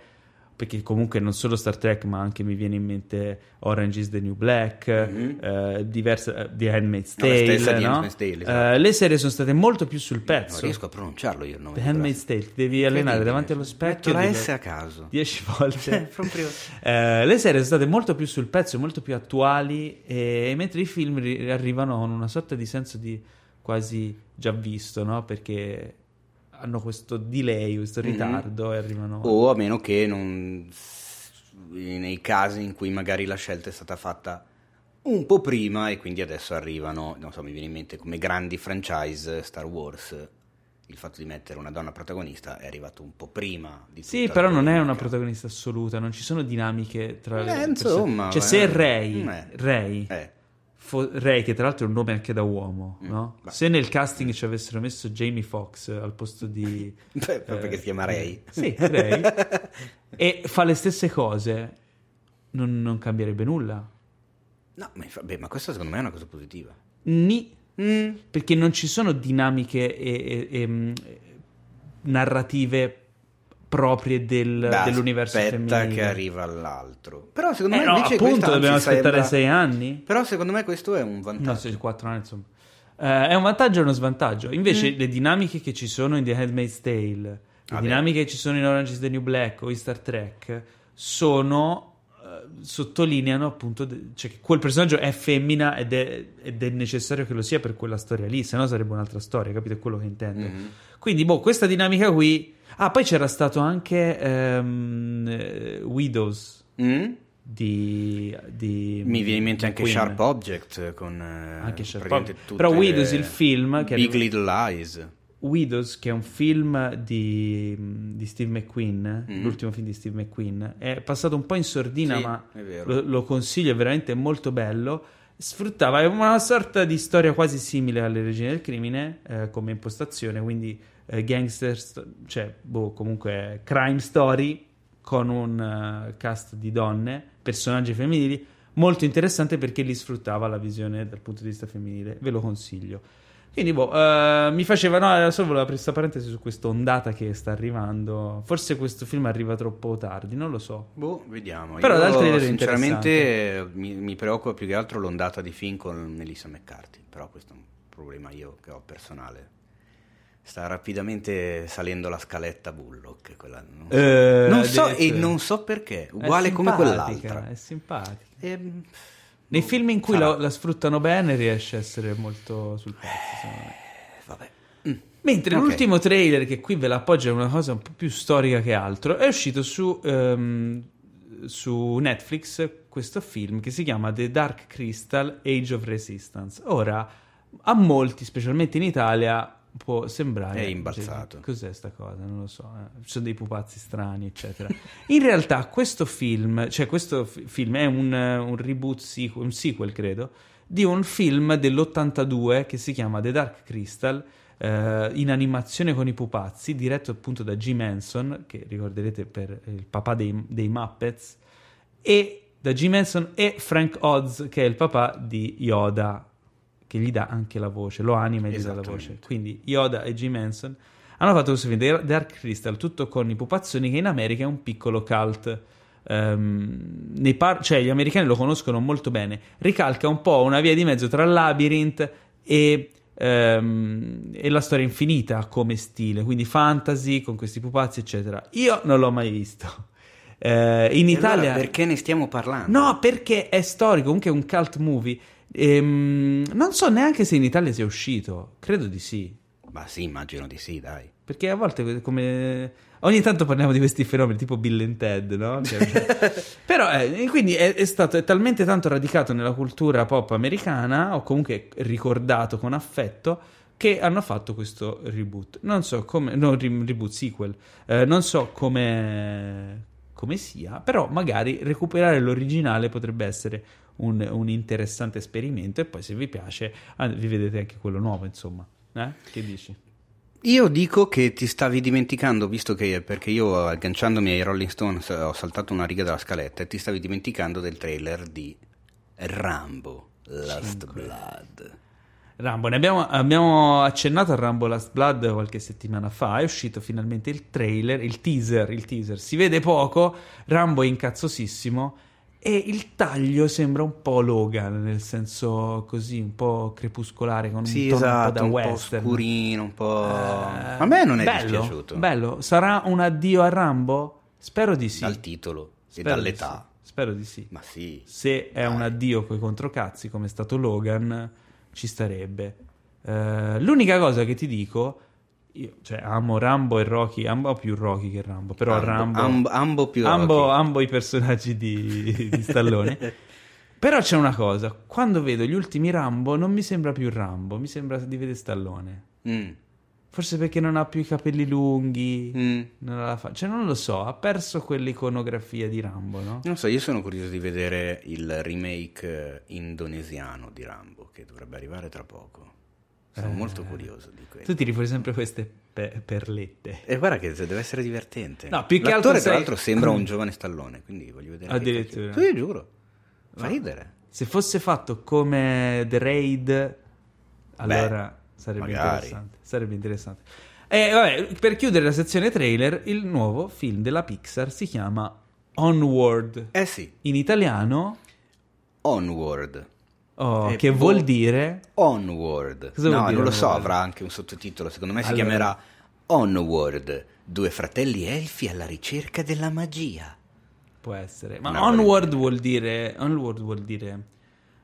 perché comunque non solo Star Trek, ma anche mi viene in mente Orange is the New Black, mm-hmm. eh, diverse, The Handmaid's Tale, no, no? Handmaid's Tale, esatto. eh, le serie sono state molto più sul pezzo. Non riesco a pronunciarlo io il nome. The Handmaid's Tale, ti devi allenare davanti allo specchio. Metto la S a caso. Dieci volte. Proprio. Eh, le serie sono state molto più sul pezzo, molto più attuali, e mentre i film ri- arrivano con una sorta di senso di quasi già visto, no? Perché hanno questo delay, questo ritardo, mm-hmm. e arrivano... O a meno che non... nei casi in cui magari la scelta è stata fatta un po' prima e quindi adesso arrivano, non so, mi viene in mente come grandi franchise Star Wars, il fatto di mettere una donna protagonista è arrivato un po' prima di... Sì, però non è una protagonista assoluta, non ci sono dinamiche tra le... Eh, insomma... Cioè eh, se Rey, eh, Rey, eh. Fo- Rey, che tra l'altro è un nome anche da uomo, mm, no? Beh. Se nel casting ci avessero messo Jamie Foxx al posto di... Beh, eh, perché si chiama Rey. Sì, Rey. E fa le stesse cose, non, non cambierebbe nulla. No, ma, inf- beh, ma questo secondo me è una cosa positiva. Ni. Mm. Perché non ci sono dinamiche e, e, e narrative proprie del, da, dell'universo femminile. Aspetta che arriva l'altro. Però secondo eh me no, invece appunto dobbiamo aspettare sembra... sei anni. Però secondo me questo è un vantaggio. No, sei quattro anni insomma. Eh, è un vantaggio e uno svantaggio. Invece mm. le dinamiche che ci sono in The Handmaid's Tale, le ah, dinamiche beh. che ci sono in Orange is the New Black o in Star Trek sono eh, sottolineano appunto de- cioè che quel personaggio è femmina ed è, ed è necessario che lo sia per quella storia lì, sennò sarebbe un'altra storia, capite quello che intendo. Mm. Quindi boh, questa dinamica qui. Ah, poi c'era stato anche um, Widows mm? di, di... Mi viene in mente anche Queen. Sharp Object con anche Sharp Object. Però Widows il film che Big è... Little Lies. Widows, che è un film di, di Steve McQueen, mm. l'ultimo film di Steve McQueen, è passato un po' in sordina, sì, ma lo, lo consiglio, è veramente molto bello. Sfruttava una sorta di storia quasi simile alle Regine del Crimine eh, come impostazione, quindi gangster, cioè boh, comunque crime story con un uh, cast di donne, personaggi femminili, molto interessante perché li sfruttava la visione dal punto di vista femminile, ve lo consiglio. Quindi boh, uh, mi faceva, no, adesso volevo aprire questa parentesi su questa ondata che sta arrivando, forse questo film arriva troppo tardi, non lo so. Boh, vediamo. Però io altri sinceramente mi, mi preoccupa più che altro l'ondata di film con Melissa McCarthy, però questo è un problema io che ho personale. Sta rapidamente salendo la scaletta Bullock, quella non so, eh, non so e non so perché, uguale come quell'altra. È simpatica. E, nei boh, film in cui la, la sfruttano bene riesce a essere molto sul pezzo. Eh, vabbè. Mm. Mentre okay. l'ultimo trailer, che qui ve l'appoggio, è una cosa un po' più storica che altro, è uscito su, um, su Netflix questo film che si chiama The Dark Crystal Age of Resistance. Ora, a molti, specialmente in Italia, può sembrare è imbalzato. Cioè, cos'è sta cosa? Non lo so. Eh? Ci sono dei pupazzi strani, eccetera. In realtà, questo film, cioè questo f- film è un, un reboot, sequel, un sequel, credo, di un film dell'ottantadue che si chiama The Dark Crystal, eh, in animazione con i pupazzi, diretto appunto da Jim Henson, che ricorderete per il papà dei, dei Muppets, e da Jim Henson e Frank Oz, che è il papà di Yoda, che gli dà anche la voce, lo anima e gli dà la voce. Quindi Yoda e Jim Henson hanno fatto questo film, Dark Crystal, tutto con i pupazzoni, che in America è un piccolo cult. Um, nei par- cioè gli americani lo conoscono molto bene. Ricalca un po' una via di mezzo tra Labyrinth e, um, e la storia infinita come stile, quindi fantasy con questi pupazzi, eccetera. Io non l'ho mai visto. Uh, in e Italia... Allora perché ne stiamo parlando? No, perché è storico, comunque è un cult movie. Ehm, non so neanche se in Italia sia uscito, credo di sì. Ma sì, immagino di sì, dai. Perché a volte come ogni tanto parliamo di questi fenomeni tipo Bill and Ted, no? Però eh, quindi è, è stato è talmente tanto radicato nella cultura pop americana, o comunque ricordato con affetto, che hanno fatto questo reboot. Non so come, no, reboot sequel. Eh, non so come come sia, però magari recuperare l'originale potrebbe essere Un, un interessante esperimento, e poi se vi piace vi vedete anche quello nuovo, insomma, eh? Che dici? Io dico che ti stavi dimenticando, visto che, perché io agganciandomi ai Rolling Stones ho saltato una riga dalla scaletta, e ti stavi dimenticando del trailer di Rambo Last Blood. Rambo, ne abbiamo, abbiamo accennato a Rambo Last Blood qualche settimana fa. È uscito finalmente il trailer, il teaser, il teaser. Si vede poco, Rambo è incazzosissimo e il taglio sembra un po' Logan, nel senso così, un po' crepuscolare, con sì, un tono esatto, un po' da un western, po' scurino, un po'... Eh, a me non è bello, dispiaciuto. Bello, sarà un addio a Rambo? Spero di sì. Dal titolo e dall'età. Sì. Spero di sì. Ma sì. Se dai. È un addio coi controcazzi, come è stato Logan... ci starebbe. Uh, l'unica cosa che ti dico, io cioè amo Rambo e Rocky, amo più Rocky che Rambo, però ambo, Rambo ambo, ambo più ambo, Rocky. Ambo i personaggi di, di Stallone. Però c'è una cosa, quando vedo gli ultimi Rambo non mi sembra più Rambo, mi sembra di vedere Stallone. Mm. Forse perché non ha più i capelli lunghi, mm. non la fa- cioè non lo so, ha perso quell'iconografia di Rambo, no? Non so, io sono curioso di vedere il remake indonesiano di Rambo, che dovrebbe arrivare tra poco. Sono eh, molto curioso di quello. Tu tiri fuori sempre queste pe- perlette. E guarda che deve essere divertente. No, più che l'attore altro sei... tra l'altro sembra un giovane Stallone, quindi voglio vedere. Addirittura. Sì, giuro, fa no. ridere. Se fosse fatto come The Raid, allora... Beh. Sarebbe interessante, sarebbe interessante. E vabbè, per chiudere la sezione trailer, il nuovo film della Pixar si chiama Onward. Eh sì. In italiano Onward. Oh, eh, che vuol dire Onward. Cosa no, vuol dire non lo so, avrà anche un sottotitolo, secondo me si allora. chiamerà Onward, due fratelli elfi alla ricerca della magia. Può essere, ma no, Onward vuol dire Onward vuol dire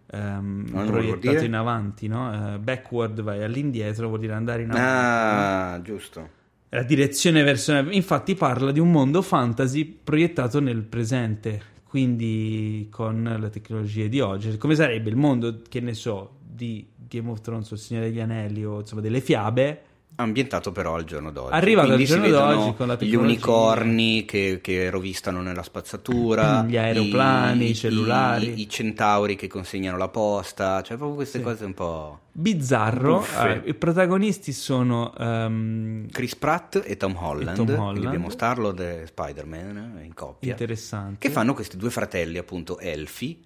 Um, proiettato in avanti, no? Uh, backward vai all'indietro, vuol dire andare in avanti. Ah, giusto. La direzione verso. Infatti parla di un mondo fantasy proiettato nel presente, quindi con le tecnologie di oggi. Come sarebbe il mondo, che ne so, di Game of Thrones o Il Signore degli Anelli o insomma delle fiabe? Ambientato però al giorno d'oggi. Arrivato al giorno d'oggi con la tecnologia. Gli unicorni che, che rovistano nella spazzatura, gli aeroplani, i, i cellulari, i, i centauri che consegnano la posta, cioè proprio queste sì. cose un po' bizzarro. Ah, i protagonisti sono um, Chris Pratt e Tom Holland, e Tom Holland. Quindi abbiamo Star-Lord e Spider-Man in coppia. Interessante. Che fanno questi due fratelli appunto elfi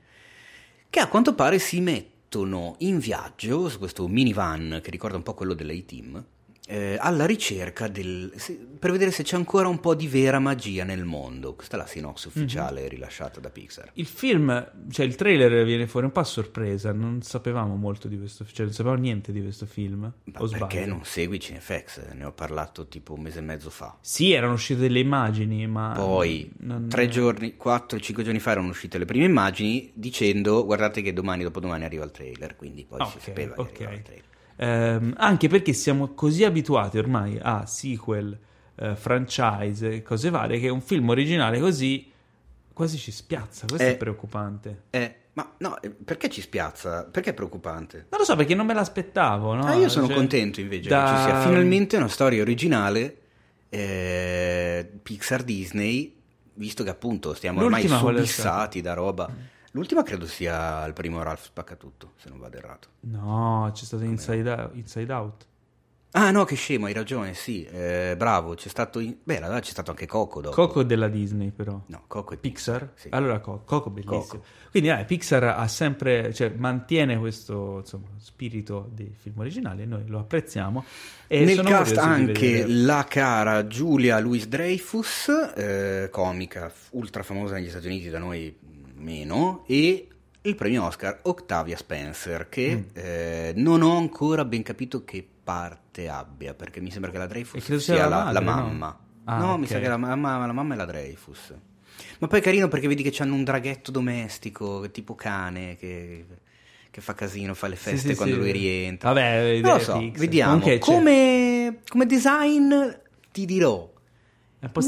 che a quanto pare si mettono in viaggio su questo minivan che ricorda un po' quello dell'A-Team. Eh, alla ricerca del se, per vedere se c'è ancora un po' di vera magia nel mondo. Questa è la sinossi ufficiale mm-hmm. rilasciata da Pixar. Il film, cioè il trailer viene fuori un po' a sorpresa, non sapevamo molto di questo, cioè non sapevamo niente di questo film. Ma o perché sbaglio? Non segui Cinefax? Ne ho parlato tipo un mese e mezzo fa. Sì, erano uscite delle immagini, ma poi non... tre giorni, quattro, cinque giorni fa erano uscite le prime immagini dicendo guardate che domani, dopodomani arriva il trailer, quindi poi okay, si sapeva okay. che arrivava il trailer. Eh, anche perché siamo così abituati ormai a sequel, eh, franchise, cose varie, che un film originale così quasi ci spiazza. Questo eh, è preoccupante. Eh, ma no, perché ci spiazza? Perché è preoccupante? Non lo so, perché non me l'aspettavo. No? Ah, io sono cioè, contento invece da... che ci sia finalmente una storia originale, eh, Pixar Disney, visto che appunto stiamo ormai subissati da roba. Mm. L'ultima credo sia il primo Ralph Spaccatutto, se non vado errato. No, c'è stato Inside Out, Inside Out. Ah no, che scemo, hai ragione, sì, eh, bravo, c'è stato... In... Beh, c'è stato anche Coco dopo. Coco della Disney però. No, Coco è Pixar. Pixar? Sì. Allora Coco, Coco bellissimo. Coco. Quindi eh, Pixar ha sempre, cioè mantiene questo insomma, spirito dei film originali e noi lo apprezziamo. E nel sono cast anche la cara Julia Louis-Dreyfus, eh, comica, ultra famosa negli Stati Uniti, da noi... meno, e il premio Oscar Octavia Spencer che mm. eh, non ho ancora ben capito che parte abbia, perché mi sembra che la Dreyfus sia, sia la, madre, la mamma no, ah, no okay. mi sa che la, la, la mamma è la Dreyfus, ma poi è carino perché vedi che c'hanno un draghetto domestico tipo cane che, che fa casino, fa le feste sì, quando sì, lui sì. rientra. Vabbè, non lo so, fix. Vediamo okay, come, come design ti dirò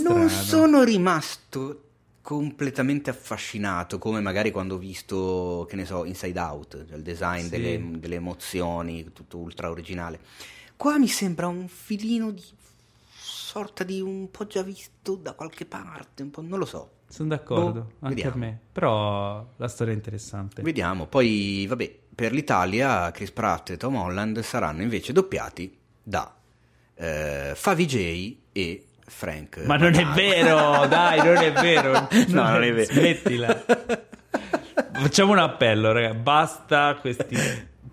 non sono rimasto completamente affascinato come magari quando ho visto, che ne so, Inside Out, cioè il design sì. delle, delle emozioni, tutto ultra originale. Qua mi sembra un filino di sorta di un po' già visto da qualche parte, un po' non lo so. Sono d'accordo, boh, anche vediamo. Per me, però la storia è interessante. Vediamo, poi vabbè, per l'Italia Chris Pratt e Tom Holland saranno invece doppiati da eh, Favij e Frank. Ma non Madame. È vero, dai, non è vero. No, non è vero. Smettila. Facciamo un appello, ragazzi. Basta questi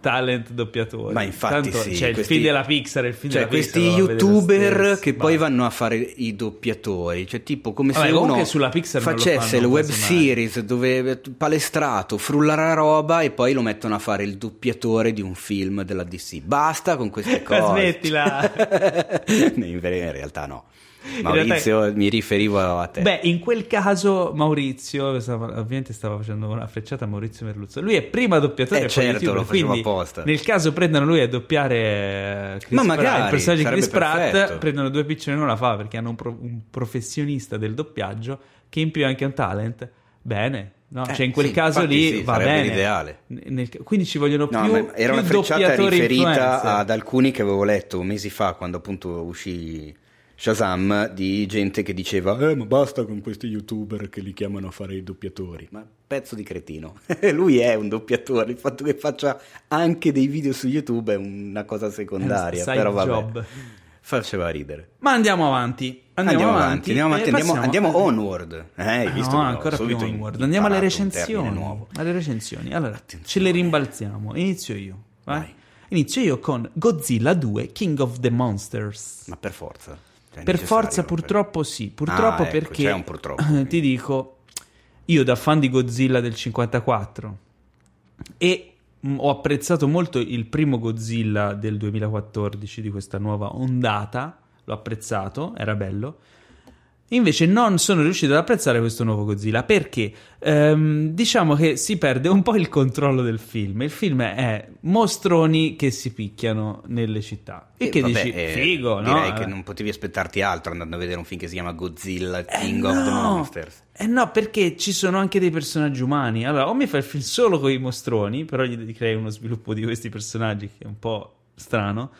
talent doppiatori. Ma infatti, tanto sì, c'è questi... il film della Pixar, il film cioè, della questi Pixar, youtuber che poi vanno a fare i doppiatori, cioè tipo come vabbè, se uno sulla Pixar facesse il web series mai. Dove palestrato frulla la roba e poi lo mettono a fare il doppiatore di un film della D C. Basta con queste cose. Smettila. In realtà no. Maurizio, realtà, mi riferivo a te. Beh, in quel caso Maurizio stava, ovviamente stava facendo una frecciata a Maurizio Merluzzo. Lui è prima doppiatore, eh certo, YouTube, lo facevo apposta. Nel caso prendano lui a doppiare Chris Ma magari, Pratt, il personaggio di Chris perfetto. Pratt, prendono due piccioni e non la fa, perché hanno un, pro, un professionista del doppiaggio che in più è anche un talent. Bene, no? eh, cioè in quel sì, caso lì sì, va bene, l'ideale. Nel, quindi ci vogliono più no, ma era una più frecciata riferita influencer. Ad alcuni che avevo letto mesi fa, quando appunto uscì Shazam, di gente che diceva eh ma basta con questi youtuber che li chiamano a fare i doppiatori. Ma pezzo di cretino. Lui è un doppiatore, il fatto che faccia anche dei video su YouTube è una cosa secondaria, però vabbè. Job. Faceva ridere. Ma andiamo avanti. Andiamo, andiamo avanti, avanti. Andiamo, avanti. Andiamo, andiamo onward. Eh, hai no, visto no, ancora più onward. Andiamo alle recensioni. Alle recensioni. Allora, attenzione, ce le rimbalziamo. Inizio io. Vai. Vai. Inizio io con Godzilla due King of the Monsters. Ma per forza. Cioè, per forza purtroppo per... sì, purtroppo ah, ecco, perché c'è un purtroppo, ti dico, io da fan di Godzilla del cinquantaquattro e mh, ho apprezzato molto il primo Godzilla del duemilaquattordici di questa nuova ondata, l'ho apprezzato, era bello. Invece non sono riuscito ad apprezzare questo nuovo Godzilla perché ehm, diciamo che si perde un po' il controllo del film. Il film è mostroni che si picchiano nelle città. E eh, che vabbè, dici, eh, figo, direi no? Direi che non potevi aspettarti altro andando a vedere un film che si chiama Godzilla King eh of no. the Monsters. Eh no, perché ci sono anche dei personaggi umani. Allora, o mi fai il film solo con i mostroni, però gli crei uno sviluppo di questi personaggi che è un po' strano.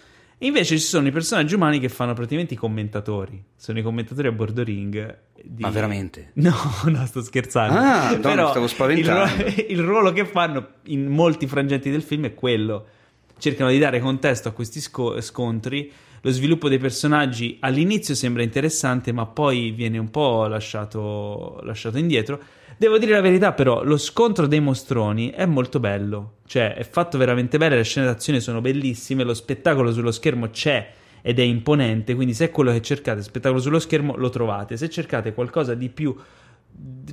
Invece ci sono i personaggi umani che fanno praticamente i commentatori. Sono i commentatori a bordo ring. Di... Ma veramente? No, no, sto scherzando. Ah, però no, mi stavo spaventando. Il, il ruolo che fanno in molti frangenti del film è quello. Cercano di dare contesto a questi sco- scontri. Lo sviluppo dei personaggi all'inizio sembra interessante, ma poi viene un po' lasciato, lasciato indietro. Devo dire la verità però, lo scontro dei mostroni è molto bello, cioè è fatto veramente bene, le scene d'azione sono bellissime, lo spettacolo sullo schermo c'è ed è imponente, quindi se è quello che cercate, spettacolo sullo schermo, lo trovate. Se cercate qualcosa di più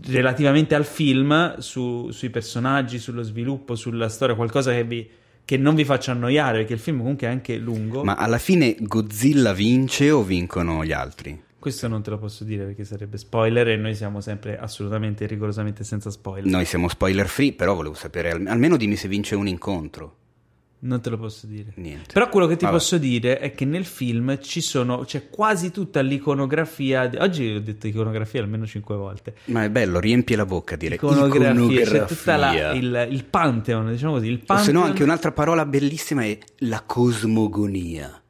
relativamente al film, su, sui personaggi, sullo sviluppo, sulla storia, qualcosa che vi... che non vi faccia annoiare, perché il film comunque è anche lungo. Ma alla fine Godzilla vince o vincono gli altri? Questo non te lo posso dire perché sarebbe spoiler e noi siamo sempre assolutamente e rigorosamente senza spoiler. Noi siamo spoiler free, però volevo sapere, almeno dimmi se vince un incontro. Non te lo posso dire. Niente. Però quello che ti Vabbè. posso dire è che nel film ci sono, c'è quasi tutta l'iconografia, di... oggi ho detto iconografia almeno cinque volte. Ma è bello, riempie la bocca a dire iconografia. Iconografia. C'è tutta la, il, il pantheon, diciamo così. Il pantheon... O se no anche un'altra parola bellissima è la cosmogonia.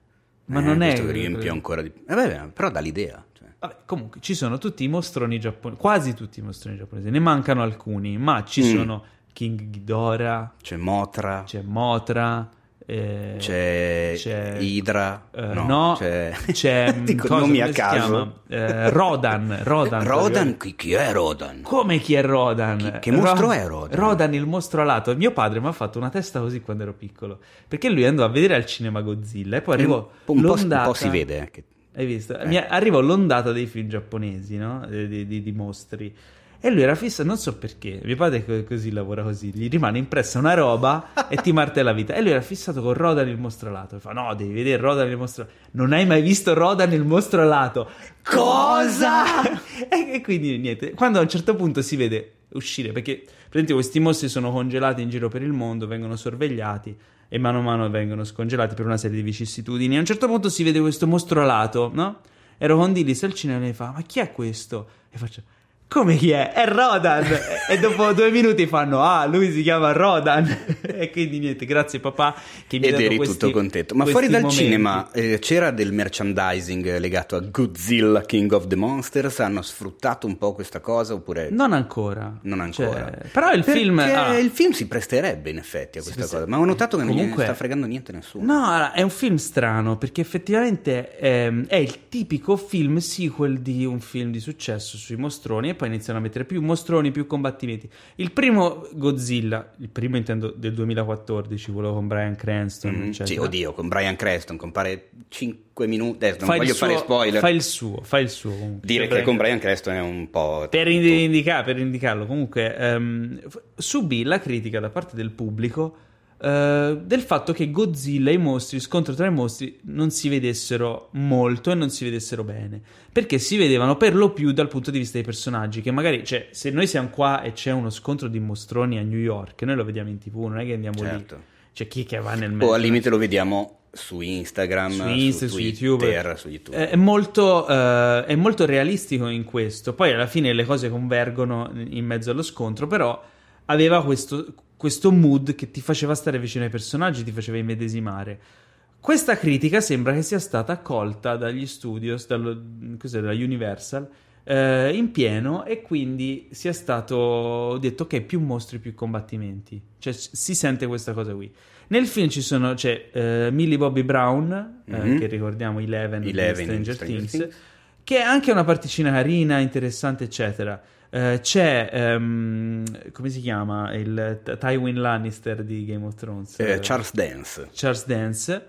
Ma eh, non è... Questo riempie ancora di più. Eh, beh, però dà l'idea. Cioè. Vabbè, comunque ci sono tutti i mostroni giapponesi, quasi tutti i mostroni giapponesi, ne mancano alcuni, ma ci mm. sono... King Ghidorah, c'è Mothra, c'è Mothra, eh, c'è, c'è Hydra, eh, no, no, c'è, c'è dico, cosa, nomi a caso, eh, Rodan, Rodan, Rodan chi, chi è Rodan? Come chi è Rodan? Chi, che mostro Rod- è Rodan? Rodan il mostro alato. Mio padre mi ha fatto una testa così quando ero piccolo, perché lui andò a vedere al cinema Godzilla e poi arrivò un, l'ondata, un po' si vede, eh, che... hai visto? Eh. Mi arrivò l'ondata dei film giapponesi, no? Di, di, di, di mostri. E lui era fissa, non so perché, mio padre così lavora così, gli rimane impressa una roba e ti martella la vita. E lui era fissato con Rodan il mostro alato. E fa, no, devi vedere Rodan il mostro alato. Non hai mai visto Rodan il mostro alato? Cosa? e, e quindi niente, quando a un certo punto si vede uscire, perché praticamente questi mostri sono congelati in giro per il mondo, vengono sorvegliati e mano a mano vengono scongelati per una serie di vicissitudini. E a un certo punto si vede questo mostro alato, no? Ero con Dillis al cinema e mi fa, ma chi è questo? E faccio... Come chi è? È Rodan! E dopo due minuti fanno, ah, lui si chiama Rodan! E quindi niente, grazie papà che mi ha dato questi Ed eri tutto contento. Ma fuori dal momenti. cinema eh, c'era del merchandising legato a Godzilla King of the Monsters? Hanno sfruttato un po' questa cosa oppure... Non ancora. Non ancora. Cioè, però il Perché film... Ah. il film si presterebbe in effetti a questa si cosa. Ma ho notato che Comunque... non gliene sta fregando niente nessuno. No, allora, è un film strano perché effettivamente ehm, è il tipico film sequel di un film di successo sui mostroni. poi iniziano a mettere più mostroni, più combattimenti. Il primo Godzilla, il primo intendo del duemilaquattordici, quello con Bryan Cranston. Mm, sì, oddio, con Bryan Cranston compare cinque minuti, eh, non voglio suo, fare spoiler. Fa il suo, fa il suo. Comunque. Dire che con Bryan Cranston è un po'... Per, indica, per indicarlo, comunque, ehm, subì la critica da parte del pubblico Uh, del fatto che Godzilla e i mostri, scontro tra i mostri, non si vedessero molto e non si vedessero bene, perché si vedevano per lo più dal punto di vista dei personaggi, che magari, cioè, se noi siamo qua e c'è uno scontro di mostroni a New York, noi lo vediamo in tivù, non è che andiamo certo. lì, c'è chi che va nel mezzo, o al limite lo vediamo su Instagram, su, Insta, su, su Twitter, YouTube, su YouTube. È molto, uh, è molto realistico in questo. Poi alla fine le cose convergono in mezzo allo scontro, però aveva questo questo mood che ti faceva stare vicino ai personaggi, ti faceva immedesimare. Questa critica sembra che sia stata accolta dagli studios, dallo, cos'è, dalla Universal, eh, in pieno, e quindi sia stato detto ok, più mostri, più combattimenti. Cioè si sente questa cosa qui. Nel film ci sono, c'è eh, Millie Bobby Brown, mm-hmm. eh, che ricordiamo Eleven, Eleven Stranger, Stranger Things, Things, che è anche una particina carina, interessante, eccetera. Uh, c'è um, come si chiama il t- Tywin Lannister di Game of Thrones, eh, Charles Dance Charles Dance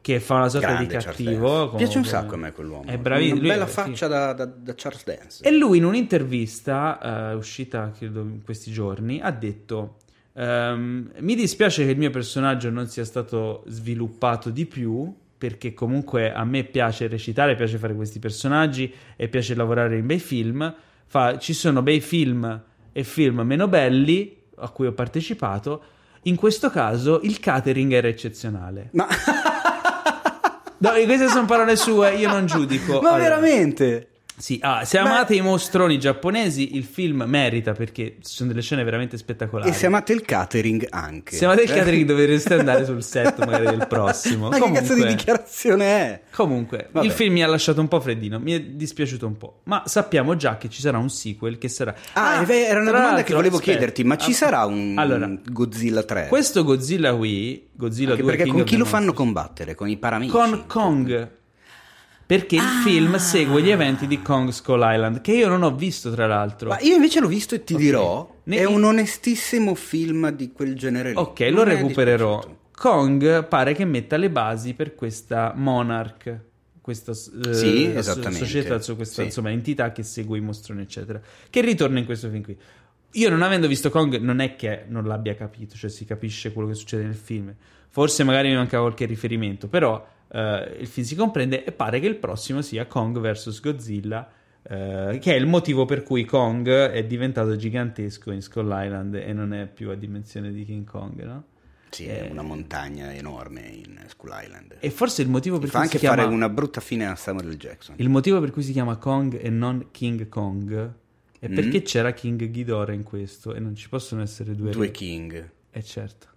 che fa una sorta grande di cattivo. Come... piace un sacco a me quell'uomo, è bravissimo, una bella lui, faccia sì. da, da, da Charles Dance. E lui in un'intervista uh, uscita credo in questi giorni ha detto um, mi dispiace che il mio personaggio non sia stato sviluppato di più, perché comunque a me piace recitare, piace fare questi personaggi e piace lavorare in bei film. Fa, ci sono bei film e film meno belli a cui ho partecipato. In questo caso il catering era eccezionale. Ma no, queste sono parole sue, io non giudico. Ma allora, veramente? Sì, ah, se amate Ma... i mostroni giapponesi, il film merita, perché ci sono delle scene veramente spettacolari. E se amate il catering anche. Se amate il catering dovreste andare sul set magari del prossimo. Ma comunque, che cazzo di dichiarazione è? Comunque, vabbè, il film mi ha lasciato un po' freddino, mi è dispiaciuto un po'. Ma sappiamo già che ci sarà un sequel che sarà... Ah, ah era una domanda che volevo aspetta. chiederti, ma ci ah, sarà un allora, Godzilla tre? Questo Godzilla qui, Godzilla anche due perché King con chi lo fanno combattere? Con i paramedici? Con Kong. Perché ah. il film segue gli eventi di Kong Skull Island, che io non ho visto tra l'altro. Ma io invece l'ho visto e ti okay. dirò, ne... è un onestissimo film di quel genere. Ok, non lo recupererò. Dispiaciuto. Kong pare che metta le basi per questa Monarch, questa eh, sì, società, questa sì. insomma entità che segue i mostroni eccetera, che ritorna in questo film qui. Io non avendo visto Kong non è che non l'abbia capito, cioè si capisce quello che succede nel film. Forse magari mi manca qualche riferimento, però... Uh, il film si comprende e pare che il prossimo sia Kong vs Godzilla, uh, che è il motivo per cui Kong è diventato gigantesco in Skull Island e non è più a dimensione di King Kong, no? Sì, è eh, una montagna enorme in Skull Island. E forse il motivo per cui si chiama... fa anche fare una brutta fine a Samuel Jackson. Il motivo per cui si chiama Kong e non King Kong è mm-hmm. perché c'era King Ghidorah in questo e non ci possono essere due... Due re. King. Eh certo.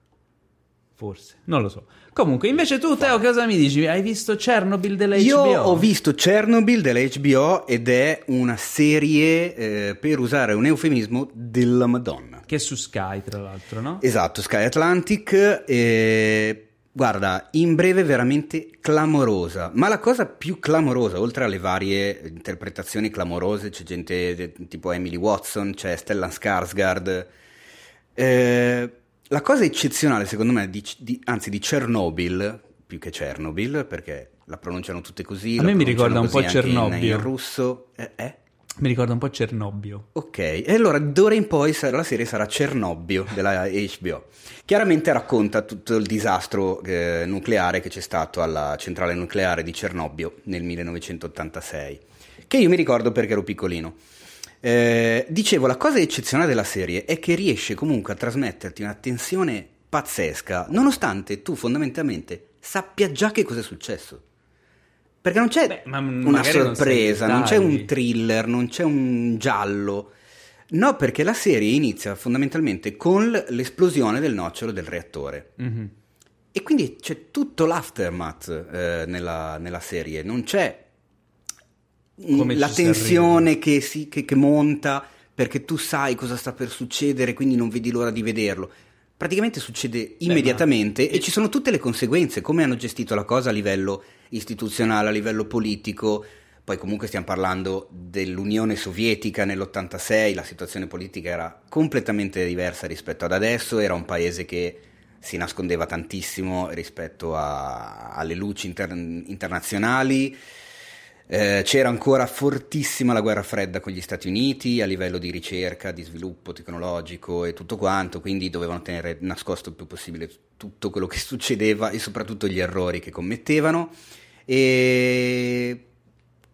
Forse, non lo so. Comunque, invece tu, Teo, cosa mi dici? Hai visto Chernobyl della H B O? Io ho visto Chernobyl della H B O ed è una serie, eh, per usare un eufemismo, della Madonna. Che è su Sky, tra l'altro, no? Esatto, Sky Atlantic. Eh, guarda, in breve veramente clamorosa. Ma la cosa più clamorosa, oltre alle varie interpretazioni clamorose, c'è gente de- tipo Emily Watson, c'è Stellan Skarsgård... Eh, la cosa eccezionale secondo me di, di, anzi di Chernobyl, più che Chernobyl perché la pronunciano tutte così, a me mi ricorda un po' Cernobbio in, in russo eh, eh? mi ricorda un po' Cernobbio. Ok, e allora d'ora in poi la serie sarà Cernobbio della H B O. Chiaramente racconta tutto il disastro eh, nucleare che c'è stato alla centrale nucleare di Cernobbio nel millenovecentottantasei, che io mi ricordo perché ero piccolino. Eh, dicevo, la cosa eccezionale della serie è che riesce comunque a trasmetterti una tensione pazzesca, nonostante tu fondamentalmente sappia già che cosa è successo, perché non c'è Beh, ma una sorpresa, non, non c'è un thriller, non c'è un giallo, no, perché la serie inizia fondamentalmente con l'esplosione del nocciolo del reattore. Mm-hmm. E quindi c'è tutto l'aftermath eh, nella, nella serie, non c'è Come la tensione che, si, che, che monta, perché tu sai cosa sta per succedere, quindi non vedi l'ora di vederlo. Praticamente succede immediatamente. Beh, ma... e ci sono tutte le conseguenze, come hanno gestito la cosa a livello istituzionale, a livello politico. poi comunque stiamo parlando dell'Unione Sovietica nell'ottantasei, la situazione politica era completamente diversa rispetto ad adesso, era un paese che si nascondeva tantissimo rispetto a, alle luci inter, internazionali, eh, c'era ancora fortissima la guerra fredda con gli Stati Uniti a livello di ricerca, di sviluppo tecnologico e tutto quanto, quindi dovevano tenere nascosto il più possibile tutto quello che succedeva e soprattutto gli errori che commettevano. E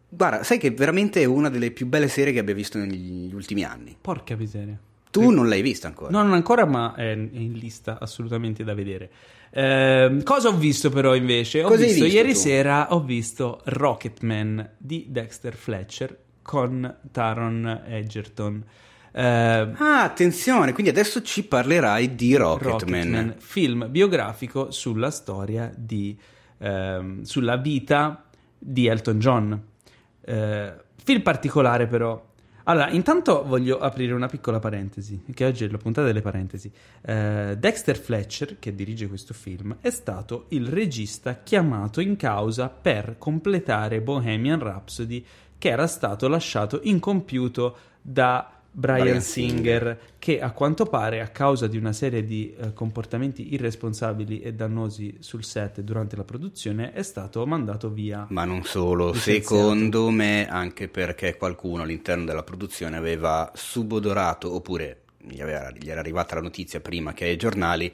guarda, sai che veramente è una delle più belle serie che abbia visto negli ultimi anni. Porca miseria. Tu non l'hai vista ancora? No, non ancora, ma è in lista assolutamente da vedere. Eh, cosa ho visto però invece? Ho cosa visto, visto ieri tu? sera ho visto Rocketman di Dexter Fletcher con Taron Egerton. Eh, ah, attenzione, quindi adesso ci parlerai di Rocketman. Rocketman, film biografico sulla storia di eh, sulla vita di Elton John. Eh, film particolare però. Allora, intanto voglio aprire una piccola parentesi, che oggi è la puntata delle parentesi. eh, Dexter Fletcher, che dirige questo film, è stato il regista chiamato in causa per completare Bohemian Rhapsody, che era stato lasciato incompiuto da Bryan, Bryan Singer, Singer, che a quanto pare, a causa di una serie di eh, comportamenti irresponsabili e dannosi sul set durante la produzione, è stato mandato via. Ma non solo, secondo me anche perché qualcuno all'interno della produzione aveva subodorato, oppure gli, aveva, gli era arrivata la notizia prima che ai giornali,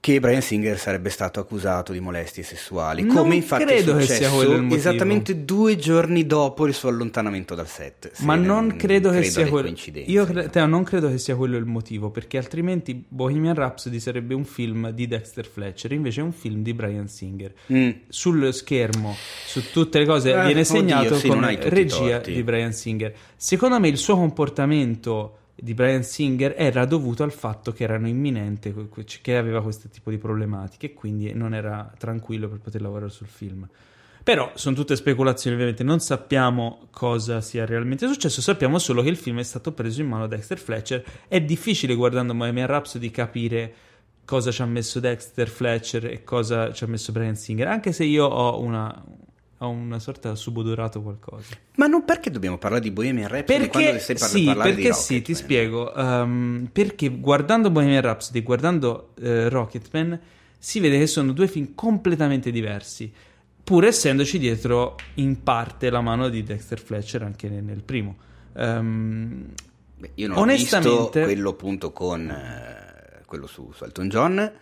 che Bryan Singer sarebbe stato accusato di molestie sessuali, non come infatti credo è successo che sia quello il motivo. Esattamente due giorni dopo il suo allontanamento dal set. Ma non credo, credo che sia quello. Io cre- te, non credo che sia quello il motivo, perché altrimenti Bohemian Rhapsody sarebbe un film di Dexter Fletcher, invece è un film di Bryan Singer. Mm. Sullo schermo, su tutte le cose, eh, viene segnato oddio, come regia di Bryan Singer. Secondo me il suo comportamento di Bryan Singer era dovuto al fatto che erano imminente, che aveva questo tipo di problematiche e quindi non era tranquillo per poter lavorare sul film. Però sono tutte speculazioni, ovviamente non sappiamo cosa sia realmente successo, sappiamo solo che il film è stato preso in mano da Dexter Fletcher. È difficile, guardando Bohemian Rhapsody, capire cosa ci ha messo Dexter Fletcher e cosa ci ha messo Bryan Singer, anche se io ho una... ho una sorta subodorato qualcosa. Ma non, perché dobbiamo parlare di Bohemian Rhapsody? Perché quando stai par- sì, perché di Rocketman? Sì, ti spiego. Um, perché guardando Bohemian Rhapsody e guardando uh, Rocketman si vede che sono due film completamente diversi, pur essendoci dietro in parte la mano di Dexter Fletcher anche nel, nel primo. Um, Beh, io non ho visto quello appunto con eh, quello su, su Elton John,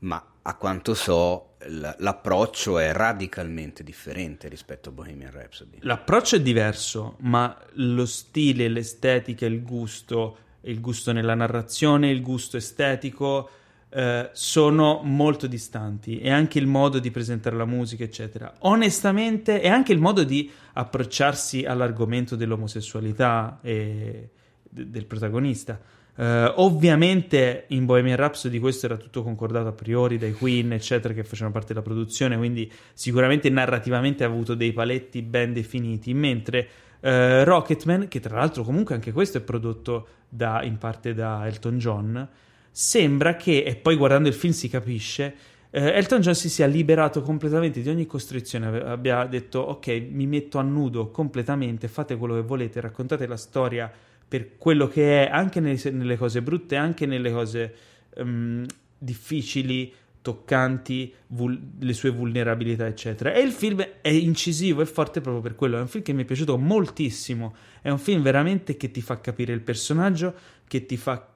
ma a quanto so l'approccio è radicalmente differente rispetto a Bohemian Rhapsody. L'approccio è diverso, ma lo stile, l'estetica, il gusto, il gusto nella narrazione, il gusto estetico eh, sono molto distanti, e anche il modo di presentare la musica, eccetera. Onestamente, e anche il modo di approcciarsi all'argomento dell'omosessualità e d- del protagonista. Uh, ovviamente in Bohemian Rhapsody questo era tutto concordato a priori dai Queen, eccetera, che facevano parte della produzione, quindi sicuramente narrativamente ha avuto dei paletti ben definiti, mentre uh, Rocketman, che tra l'altro comunque anche questo è prodotto da, in parte da Elton John, sembra che, e poi guardando il film si capisce, uh, Elton John si sia liberato completamente di ogni costrizione, abbia detto ok, mi metto a nudo completamente, fate quello che volete, raccontate la storia per quello che è, anche nelle, nelle cose brutte, anche nelle cose um, difficili, toccanti, vul- le sue vulnerabilità, eccetera. E il film è incisivo e forte proprio per quello. È un film che mi è piaciuto moltissimo, è un film veramente che ti fa capire il personaggio, che ti fa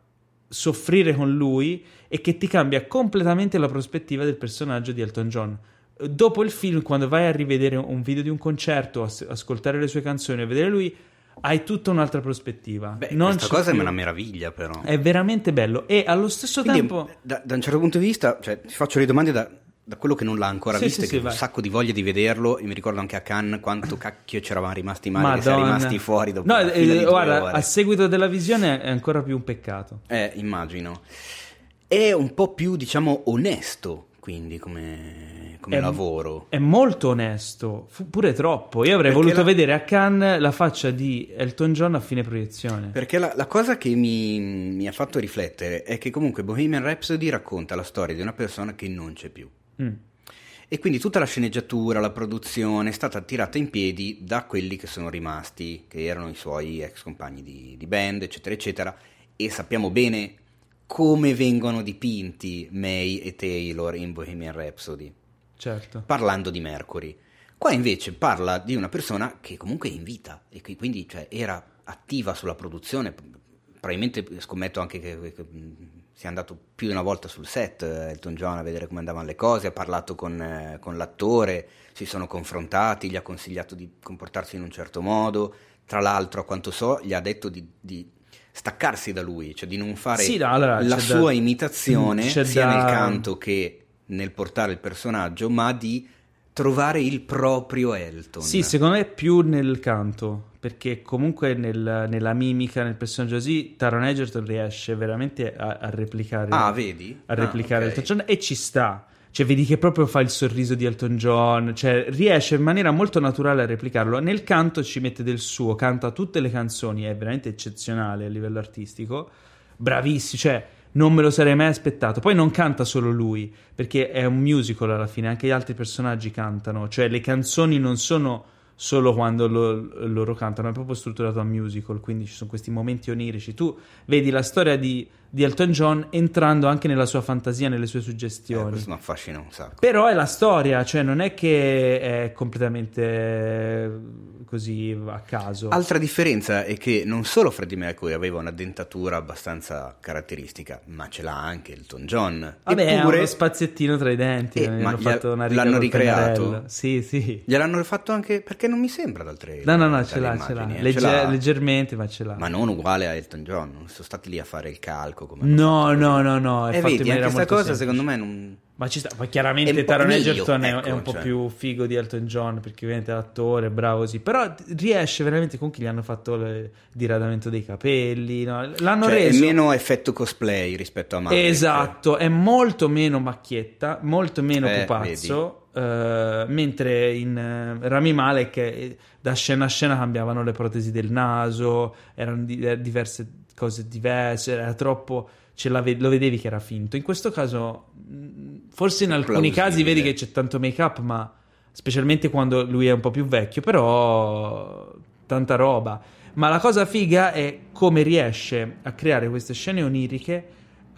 soffrire con lui e che ti cambia completamente la prospettiva del personaggio di Elton John. Dopo il film, quando vai a rivedere un video di un concerto, as- ascoltare le sue canzoni e vedere lui, hai tutta un'altra prospettiva. Beh, non questa cosa più. È una meraviglia, però. È veramente bello. E allo stesso Quindi, tempo da, da un certo punto di vista, cioè, ti faccio le domande da, da quello che non l'ha ancora sì, visto sì, e sì, che ho un sacco di voglia di vederlo. E mi ricordo anche a Cannes quanto cacchio c'eravamo rimasti male, che siamo rimasti fuori dopo no, una fila eh, di guarda, due ore. A seguito della visione è ancora più un peccato. Eh, immagino. È un po' più, diciamo, onesto, quindi come, come è, lavoro è molto onesto, fu pure troppo. Io avrei perché voluto la... vedere a Cannes la faccia di Elton John a fine proiezione, perché la, la cosa che mi, mi ha fatto riflettere è che comunque Bohemian Rhapsody racconta la storia di una persona che non c'è più, mm. e quindi tutta la sceneggiatura, la produzione è stata tirata in piedi da quelli che sono rimasti, che erano i suoi ex compagni di, di band, eccetera eccetera, e sappiamo bene come vengono dipinti May e Taylor in Bohemian Rhapsody, certo, parlando di Mercury. Qua invece parla di una persona che comunque è in vita e che quindi, cioè, era attiva sulla produzione, probabilmente scommetto anche che, che sia andato più di una volta sul set Elton John a vedere come andavano le cose, ha parlato con, eh, con l'attore, si sono confrontati, gli ha consigliato di comportarsi in un certo modo, tra l'altro a quanto so gli ha detto di, di staccarsi da lui, cioè di non fare sì, no, allora, la sua da, imitazione sia da... nel canto che nel portare il personaggio, ma di trovare il proprio Elton. Sì, secondo me più nel canto, perché comunque nel, nella mimica, nel personaggio così, Taron Egerton riesce veramente a, a replicare ah vedi a replicare ah, okay. Elton John, e ci sta, cioè vedi che proprio fa il sorriso di Elton John, cioè riesce in maniera molto naturale a replicarlo. Nel canto ci mette del suo, canta tutte le canzoni, è veramente eccezionale a livello artistico, bravissimo, cioè non me lo sarei mai aspettato. Poi non canta solo lui, perché è un musical alla fine, anche gli altri personaggi cantano, cioè le canzoni non sono solo quando lo, loro cantano, è proprio strutturato a musical, quindi ci sono questi momenti onirici. Tu vedi la storia di, di Elton John entrando anche nella sua fantasia, nelle sue suggestioni. Eh, questo mi affascina un sacco. Però è la storia, cioè non è che è completamente così a caso. Altra differenza è che non solo Freddie Mercury aveva una dentatura abbastanza caratteristica, ma ce l'ha anche Elton John. Vabbè, eppure... ha uno spaziettino tra i denti, eh, ma fatto una riga, l'hanno ricreato. Sì, sì. Gliel'hanno fatto anche, perché non mi sembra dal trailer. No, no, no, ce l'ha, ce l'ha. Legge- ce l'ha leggermente, ma ce l'ha. Ma non uguale a Elton John, non sono stati lì a fare il calco come no, no, no, no, è eh, fatto vedi, in maniera anche molto cosa semplice. Secondo me non... Ma ci sta, ma chiaramente Taron Egerton ecco, è un po' cioè. più figo di Elton John, perché ovviamente è l'attore, è bravo così, però riesce veramente, comunque gli hanno fatto il diradamento dei capelli, no? L'hanno cioè, reso... è meno effetto cosplay rispetto a Matt. Esatto, cioè. È molto meno macchietta, molto meno eh, pupazzo. Uh, mentre in uh, Rami Malek eh, da scena a scena cambiavano le protesi del naso, erano di- diverse cose diverse, era troppo, ce la ve- lo vedevi che era finto. In questo caso mh, forse in alcuni casi vedi che c'è tanto make up, ma specialmente quando lui è un po' più vecchio, però tanta roba. Ma la cosa figa è come riesce a creare queste scene oniriche,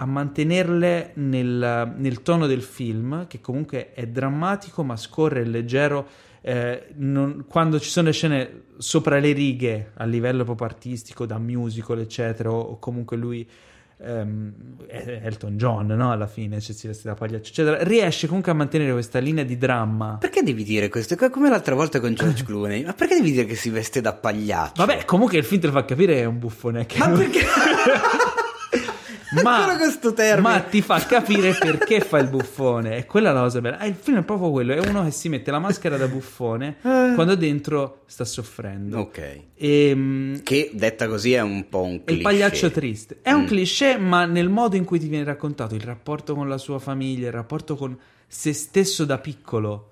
a mantenerle nel, nel tono del film, che comunque è drammatico ma scorre leggero. Eh, non, quando ci sono le scene sopra le righe a livello proprio artistico, da musical eccetera, o, o comunque lui ehm, Elton John, no? Alla fine c'è Silvestri da Pagliaccio eccetera, riesce comunque a mantenere questa linea di dramma. Perché devi dire questo? Come l'altra volta con George Clooney, ma perché devi dire che si veste da pagliaccio? Vabbè, comunque il film te lo fa capire, è un buffone che ma non... perché Ma, ma ti fa capire perché fa il buffone, è quella la cosa bella. Il film è proprio quello, è uno che si mette la maschera da buffone quando dentro sta soffrendo. Ok. E, che detta così è un po' un cliché. Il pagliaccio triste è un mm. cliché, ma nel modo in cui ti viene raccontato, il rapporto con la sua famiglia, il rapporto con se stesso da piccolo,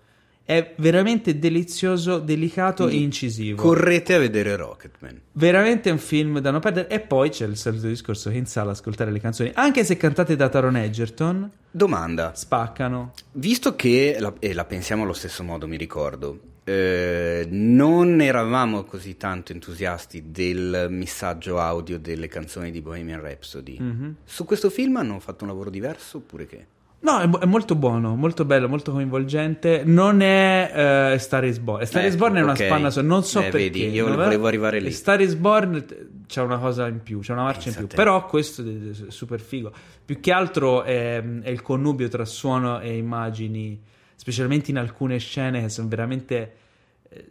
è veramente delizioso, delicato e incisivo. Correte a vedere Rocketman. Veramente un film da non perdere. E poi c'è il solito discorso che in sala ascoltare le canzoni, anche se cantate da Taron Egerton, domanda. Spaccano. Visto che, la, e la pensiamo allo stesso modo, mi ricordo, eh, non eravamo così tanto entusiasti del missaggio audio delle canzoni di Bohemian Rhapsody. Mm-hmm. Su questo film hanno fatto un lavoro diverso oppure che? No, è, è molto buono, molto bello, molto coinvolgente. Non è uh, Star is Born. Star eh, is Born è una okay. spanna so, non so eh, perché. Vedi, io volevo vero? arrivare lì. Star is Born c'è una cosa in più, c'è una marcia Pensa in più. Però questo è super figo. Più che altro è, è il connubio tra suono e immagini, specialmente in alcune scene che sono veramente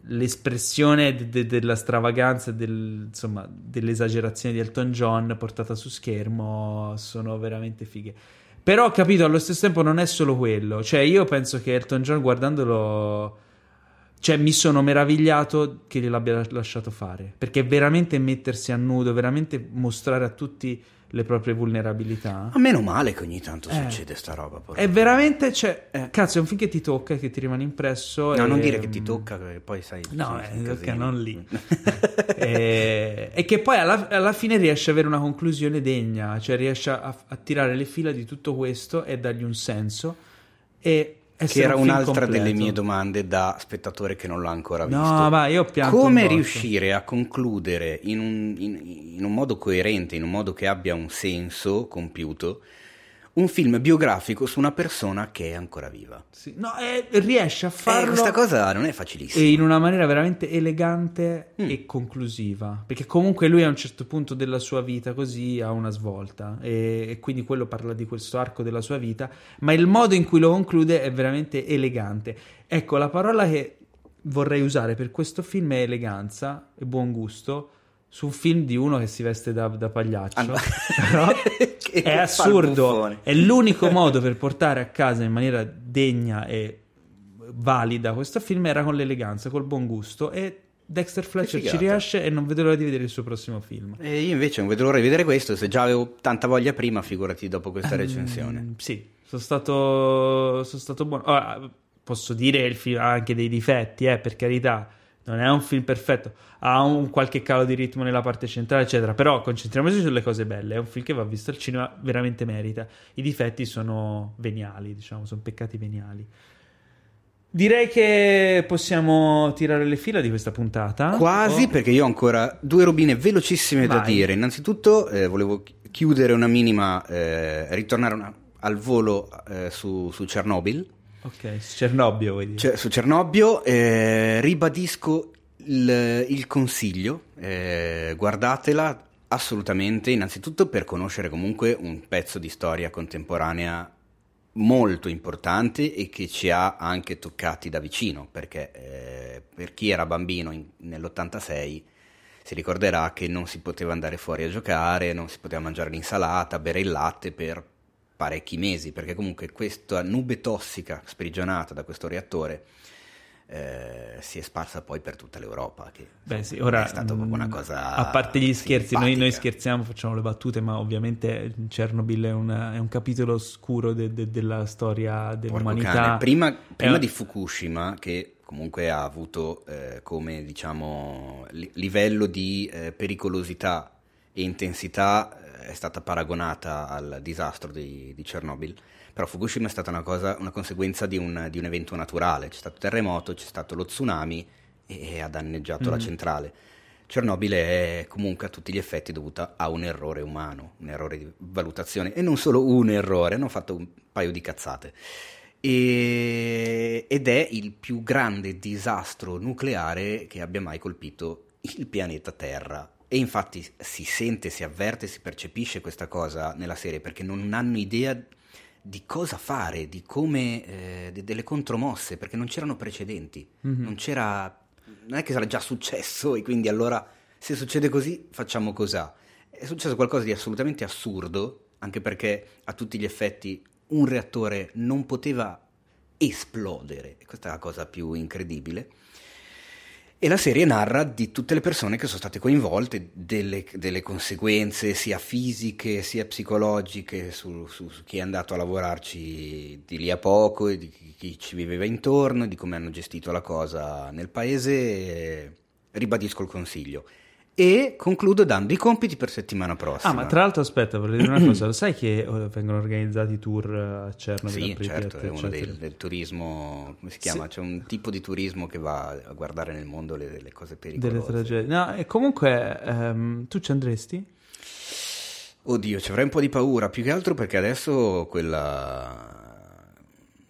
l'espressione de- de- della stravaganza, del, insomma, dell'esagerazione di Elton John portata su schermo. Sono veramente fighe. Però ho capito, allo stesso tempo non è solo quello. Cioè io penso che Elton John guardandolo, cioè mi sono meravigliato che gliel'abbia lasciato fare, perché veramente mettersi a nudo, veramente mostrare a tutti le proprie vulnerabilità. A meno male che ogni tanto eh, succede sta roba. È me. veramente, cioè, eh. cazzo, è un film che ti tocca, che ti rimane impresso. No, e... non dire che ti tocca, perché poi sai... No, eh, okay, non lì. e... e che poi alla, alla fine riesce ad avere una conclusione degna, cioè riesce a, a tirare le fila di tutto questo e dargli un senso. E che era un un'altra completo. Delle mie domande da spettatore che non l'ha ancora visto. No, ma io ho pianto. Come riuscire a concludere in un, in, in un modo coerente, in un modo che abbia un senso compiuto, un film biografico su una persona che è ancora viva? Sì. No, eh, riesce a farlo. Eh, questa cosa non è facilissima. E in una maniera veramente elegante mm. e conclusiva, perché comunque lui a un certo punto della sua vita così ha una svolta e, e quindi quello parla di questo arco della sua vita, ma il modo in cui lo conclude è veramente elegante. Ecco, la parola che vorrei usare per questo film è eleganza e buon gusto. Su un film di uno che si veste da, da pagliaccio, ah, no. Però è assurdo, è l'unico modo per portare a casa in maniera degna e valida questo film era con l'eleganza, col buon gusto, e Dexter Fletcher ci riesce e non vedo l'ora di vedere il suo prossimo film. E io invece non vedo l'ora di vedere questo, se già avevo tanta voglia prima, figurati dopo questa recensione. Um, sì, sono stato sono stato buono. Allora, posso dire il film ha anche dei difetti, eh, per carità. Non è un film perfetto, ha un qualche calo di ritmo nella parte centrale, eccetera. Però concentriamoci sulle cose belle. È un film che va visto al cinema, veramente merita. I difetti sono veniali, diciamo, sono peccati veniali. Direi che possiamo tirare le fila di questa puntata. Quasi, o... perché io ho ancora due robine velocissime Vai. Da dire. Innanzitutto eh, volevo chiudere una minima, eh, ritornare una, al volo eh, su, su Chernobyl. Ok, su Cernobbio vuoi dire? C- su Cernobbio eh, ribadisco il, il consiglio, eh, guardatela assolutamente, innanzitutto per conoscere comunque un pezzo di storia contemporanea molto importante e che ci ha anche toccati da vicino, perché eh, per chi era bambino in, nell'ottantasei si ricorderà che non si poteva andare fuori a giocare, non si poteva mangiare l'insalata, bere il latte per parecchi mesi, perché comunque questa nube tossica sprigionata da questo reattore eh, si è sparsa poi per tutta l'Europa, che Beh, insomma, sì, ora, è stata proprio una cosa a parte gli scherzi, noi, noi scherziamo, facciamo le battute, ma ovviamente Chernobyl è, una, è un capitolo oscuro de, de, della storia dell'umanità. Prima, prima eh, di Fukushima, che comunque ha avuto eh, come diciamo li, livello di eh, pericolosità e intensità è stata paragonata al disastro di, di Chernobyl, però Fukushima è stata una cosa, una conseguenza di un, di un evento naturale, c'è stato il terremoto, c'è stato lo tsunami e, e ha danneggiato mm. la centrale. Chernobyl è comunque a tutti gli effetti dovuta a un errore umano, un errore di valutazione, e non solo un errore, hanno fatto un paio di cazzate. E, ed è il più grande disastro nucleare che abbia mai colpito il pianeta Terra. E infatti si sente, si avverte, si percepisce questa cosa nella serie, perché non hanno idea di cosa fare, di come eh, de- delle contromosse, perché non c'erano precedenti, mm-hmm. non c'era, non è che sarà già successo e quindi allora se succede così facciamo cos'ha. È successo qualcosa di assolutamente assurdo, anche perché a tutti gli effetti un reattore non poteva esplodere, questa è la cosa più incredibile. E la serie narra di tutte le persone che sono state coinvolte, delle, delle conseguenze sia fisiche sia psicologiche su, su, su chi è andato a lavorarci di lì a poco, e di chi, chi ci viveva intorno, di come hanno gestito la cosa nel paese. Ribadisco il consiglio. E concludo dando i compiti per settimana prossima. Ah, ma tra l'altro aspetta, volevo dire una cosa, lo sai che vengono organizzati tour a Chernobyl? Sì, certo, è uno del, del turismo, come si chiama? Sì. C'è un tipo di turismo che va a guardare nel mondo le, le cose pericolose. Delle tragedie. No, e comunque um, tu ci andresti? Oddio, ci avrei un po' di paura, più che altro perché adesso quella...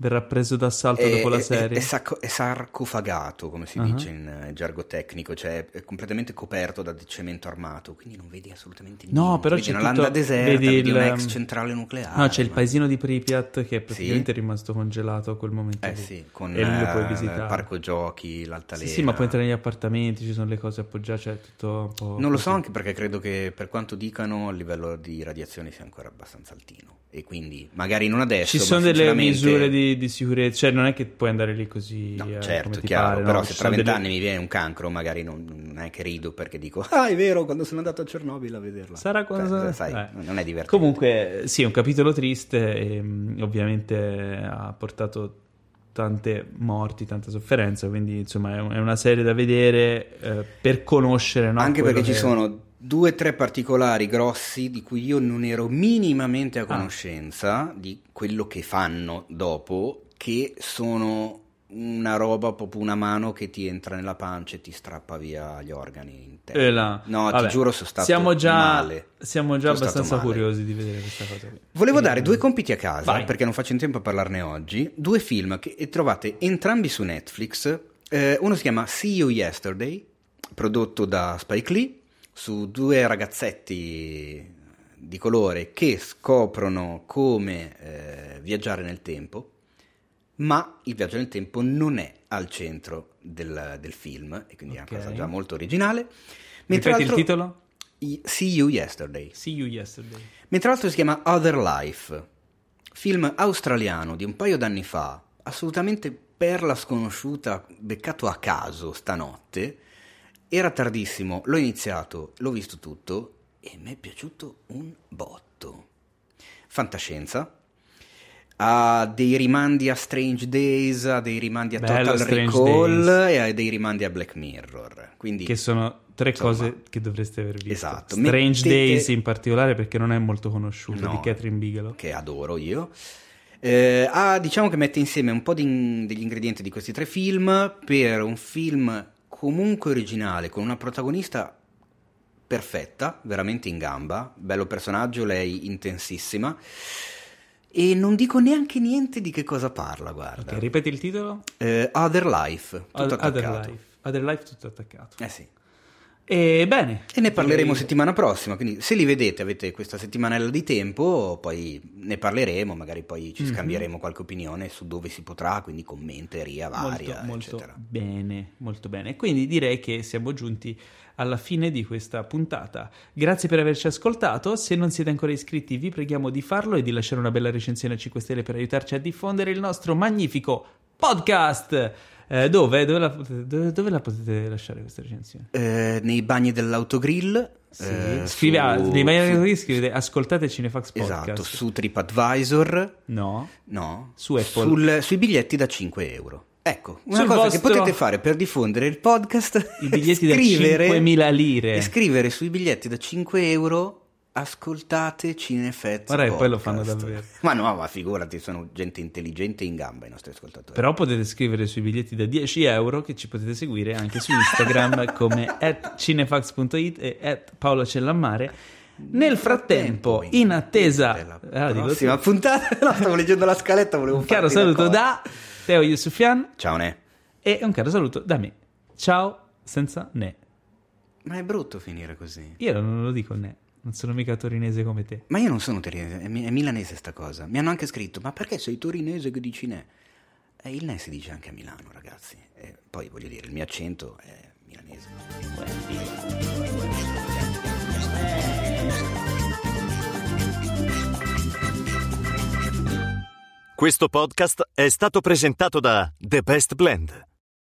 verrà preso d'assalto è, dopo la serie. È, è, sacco, è sarcofagato, come si uh-huh. dice in gergo tecnico, cioè è completamente coperto da cemento armato, quindi non vedi assolutamente niente. No, però vedi c'è una tutto, landa deserta, vedi, vedi il, un'ex centrale nucleare. No, c'è ma... il paesino di Pripyat che è praticamente sì. rimasto congelato a quel momento. Eh lì. Sì, con e eh, lo puoi visitare. Il parco giochi, l'altalena. Sì, sì, ma puoi entrare negli appartamenti, ci sono le cose appoggiate, cioè tutto un po'. Non così. Lo so, anche perché credo che per quanto dicano il livello di radiazione sia ancora abbastanza altino e quindi magari non adesso. Ci sono delle misure di di sicurezza, cioè non è che puoi andare lì così no, eh, certo, come ti chiaro, pare, però no? Se tra vent'anni delle... mi viene un cancro magari non, non è che rido perché dico ah è vero quando sono andato a Chernobyl a vederla sarà quando cioè, sai, eh. non è divertente. Comunque sì, è un capitolo triste e ovviamente ha portato tante morti, tanta sofferenza, quindi insomma è, un, è una serie da vedere eh, per conoscere, no? Anche perché che... ci sono due o tre particolari grossi di cui io non ero minimamente a conoscenza ah. di quello che fanno dopo, che sono una roba, proprio una mano che ti entra nella pancia e ti strappa via gli organi interni. E la... No, vabbè, ti giuro, sono stato siamo già, male. Siamo già sono abbastanza curiosi di vedere questa cosa. Volevo e... dare due compiti a casa, vai, perché non faccio in tempo a parlarne oggi. Due film che trovate entrambi su Netflix. Eh, uno si chiama See You Yesterday, prodotto da Spike Lee, su due ragazzetti di colore che scoprono come eh, viaggiare nel tempo. Ma il viaggio nel tempo non è al centro del, del film, e quindi okay, è una cosa già molto originale. Mentre ripeti il titolo? I, See You Yesterday. See You Yesterday. Mentre l'altro si chiama Other Life, film australiano di un paio d'anni fa, assolutamente perla sconosciuta, beccato a caso stanotte. Era tardissimo, l'ho iniziato, l'ho visto tutto e mi è piaciuto un botto. Fantascienza. Ha dei rimandi a Strange Days, ha dei rimandi a Bello, Total Strange Recall Days, e ha dei rimandi a Black Mirror. Quindi, che sono tre insomma, cose che dovreste aver visto. Esatto. Strange Mettete... Days in particolare, perché non è molto conosciuto, no, di Catherine Bigelow. Che adoro io. Eh, ha, diciamo che mette insieme un po' di, degli ingredienti di questi tre film per un film comunque originale, con una protagonista perfetta, veramente in gamba. Bello personaggio, lei intensissima. E non dico neanche niente di che cosa parla, guarda. Okay, ripeti il titolo? Eh, Other Life, tutto Other attaccato. Life. Other Life, tutto attaccato. Eh sì. E bene. E ne parleremo e... settimana prossima, quindi se li vedete, avete questa settimanella di tempo, poi ne parleremo, magari poi ci mm-hmm. scambieremo qualche opinione su dove si potrà, quindi commenteria varia, molto, eccetera. Molto bene, molto bene. Quindi direi che siamo giunti alla fine di questa puntata. Grazie per averci ascoltato. Se non siete ancora iscritti, vi preghiamo di farlo e di lasciare una bella recensione a cinque stelle per aiutarci a diffondere il nostro magnifico podcast. Eh, dove? Dove la, dove, dove la potete lasciare questa recensione? Eh, nei bagni dell'autogrill. Sì. Eh, Scrive, su... Nei bagni dell'autogrill scrivete ascoltate Cinefax Podcast. Esatto, su TripAdvisor. No. No. Su Apple. Sul, sui biglietti da cinque euro. Ecco, una Sul cosa vostro... che potete fare per diffondere il podcast, i biglietti da cinquemila lire, e scrivere sui biglietti da cinque euro ascoltate Cinefax Guarda Podcast. Guarda, poi lo fanno davvero. Ma no, ma figurati, sono gente intelligente in gamba i nostri ascoltatori. Però potete scrivere sui biglietti da dieci euro, che ci potete seguire anche su Instagram come at cinefax punto it e at Paolo Cellamare. Nel frattempo, in attesa della ah, prossima dico, puntata, no, stavo leggendo la scaletta, volevo un caro saluto da Teo Yusufian. Ciao ne. E un caro saluto da me. Ciao senza ne. Ma è brutto finire così. Io non lo dico ne, non sono mica torinese come te. Ma io non sono torinese, è, mi- è milanese sta cosa. Mi hanno anche scritto, ma perché sei torinese che dici ne? Eh, il ne si dice anche a Milano, ragazzi. Eh, poi voglio dire, il mio accento è milanese. Eh. Questo podcast è stato presentato da The Best Blend.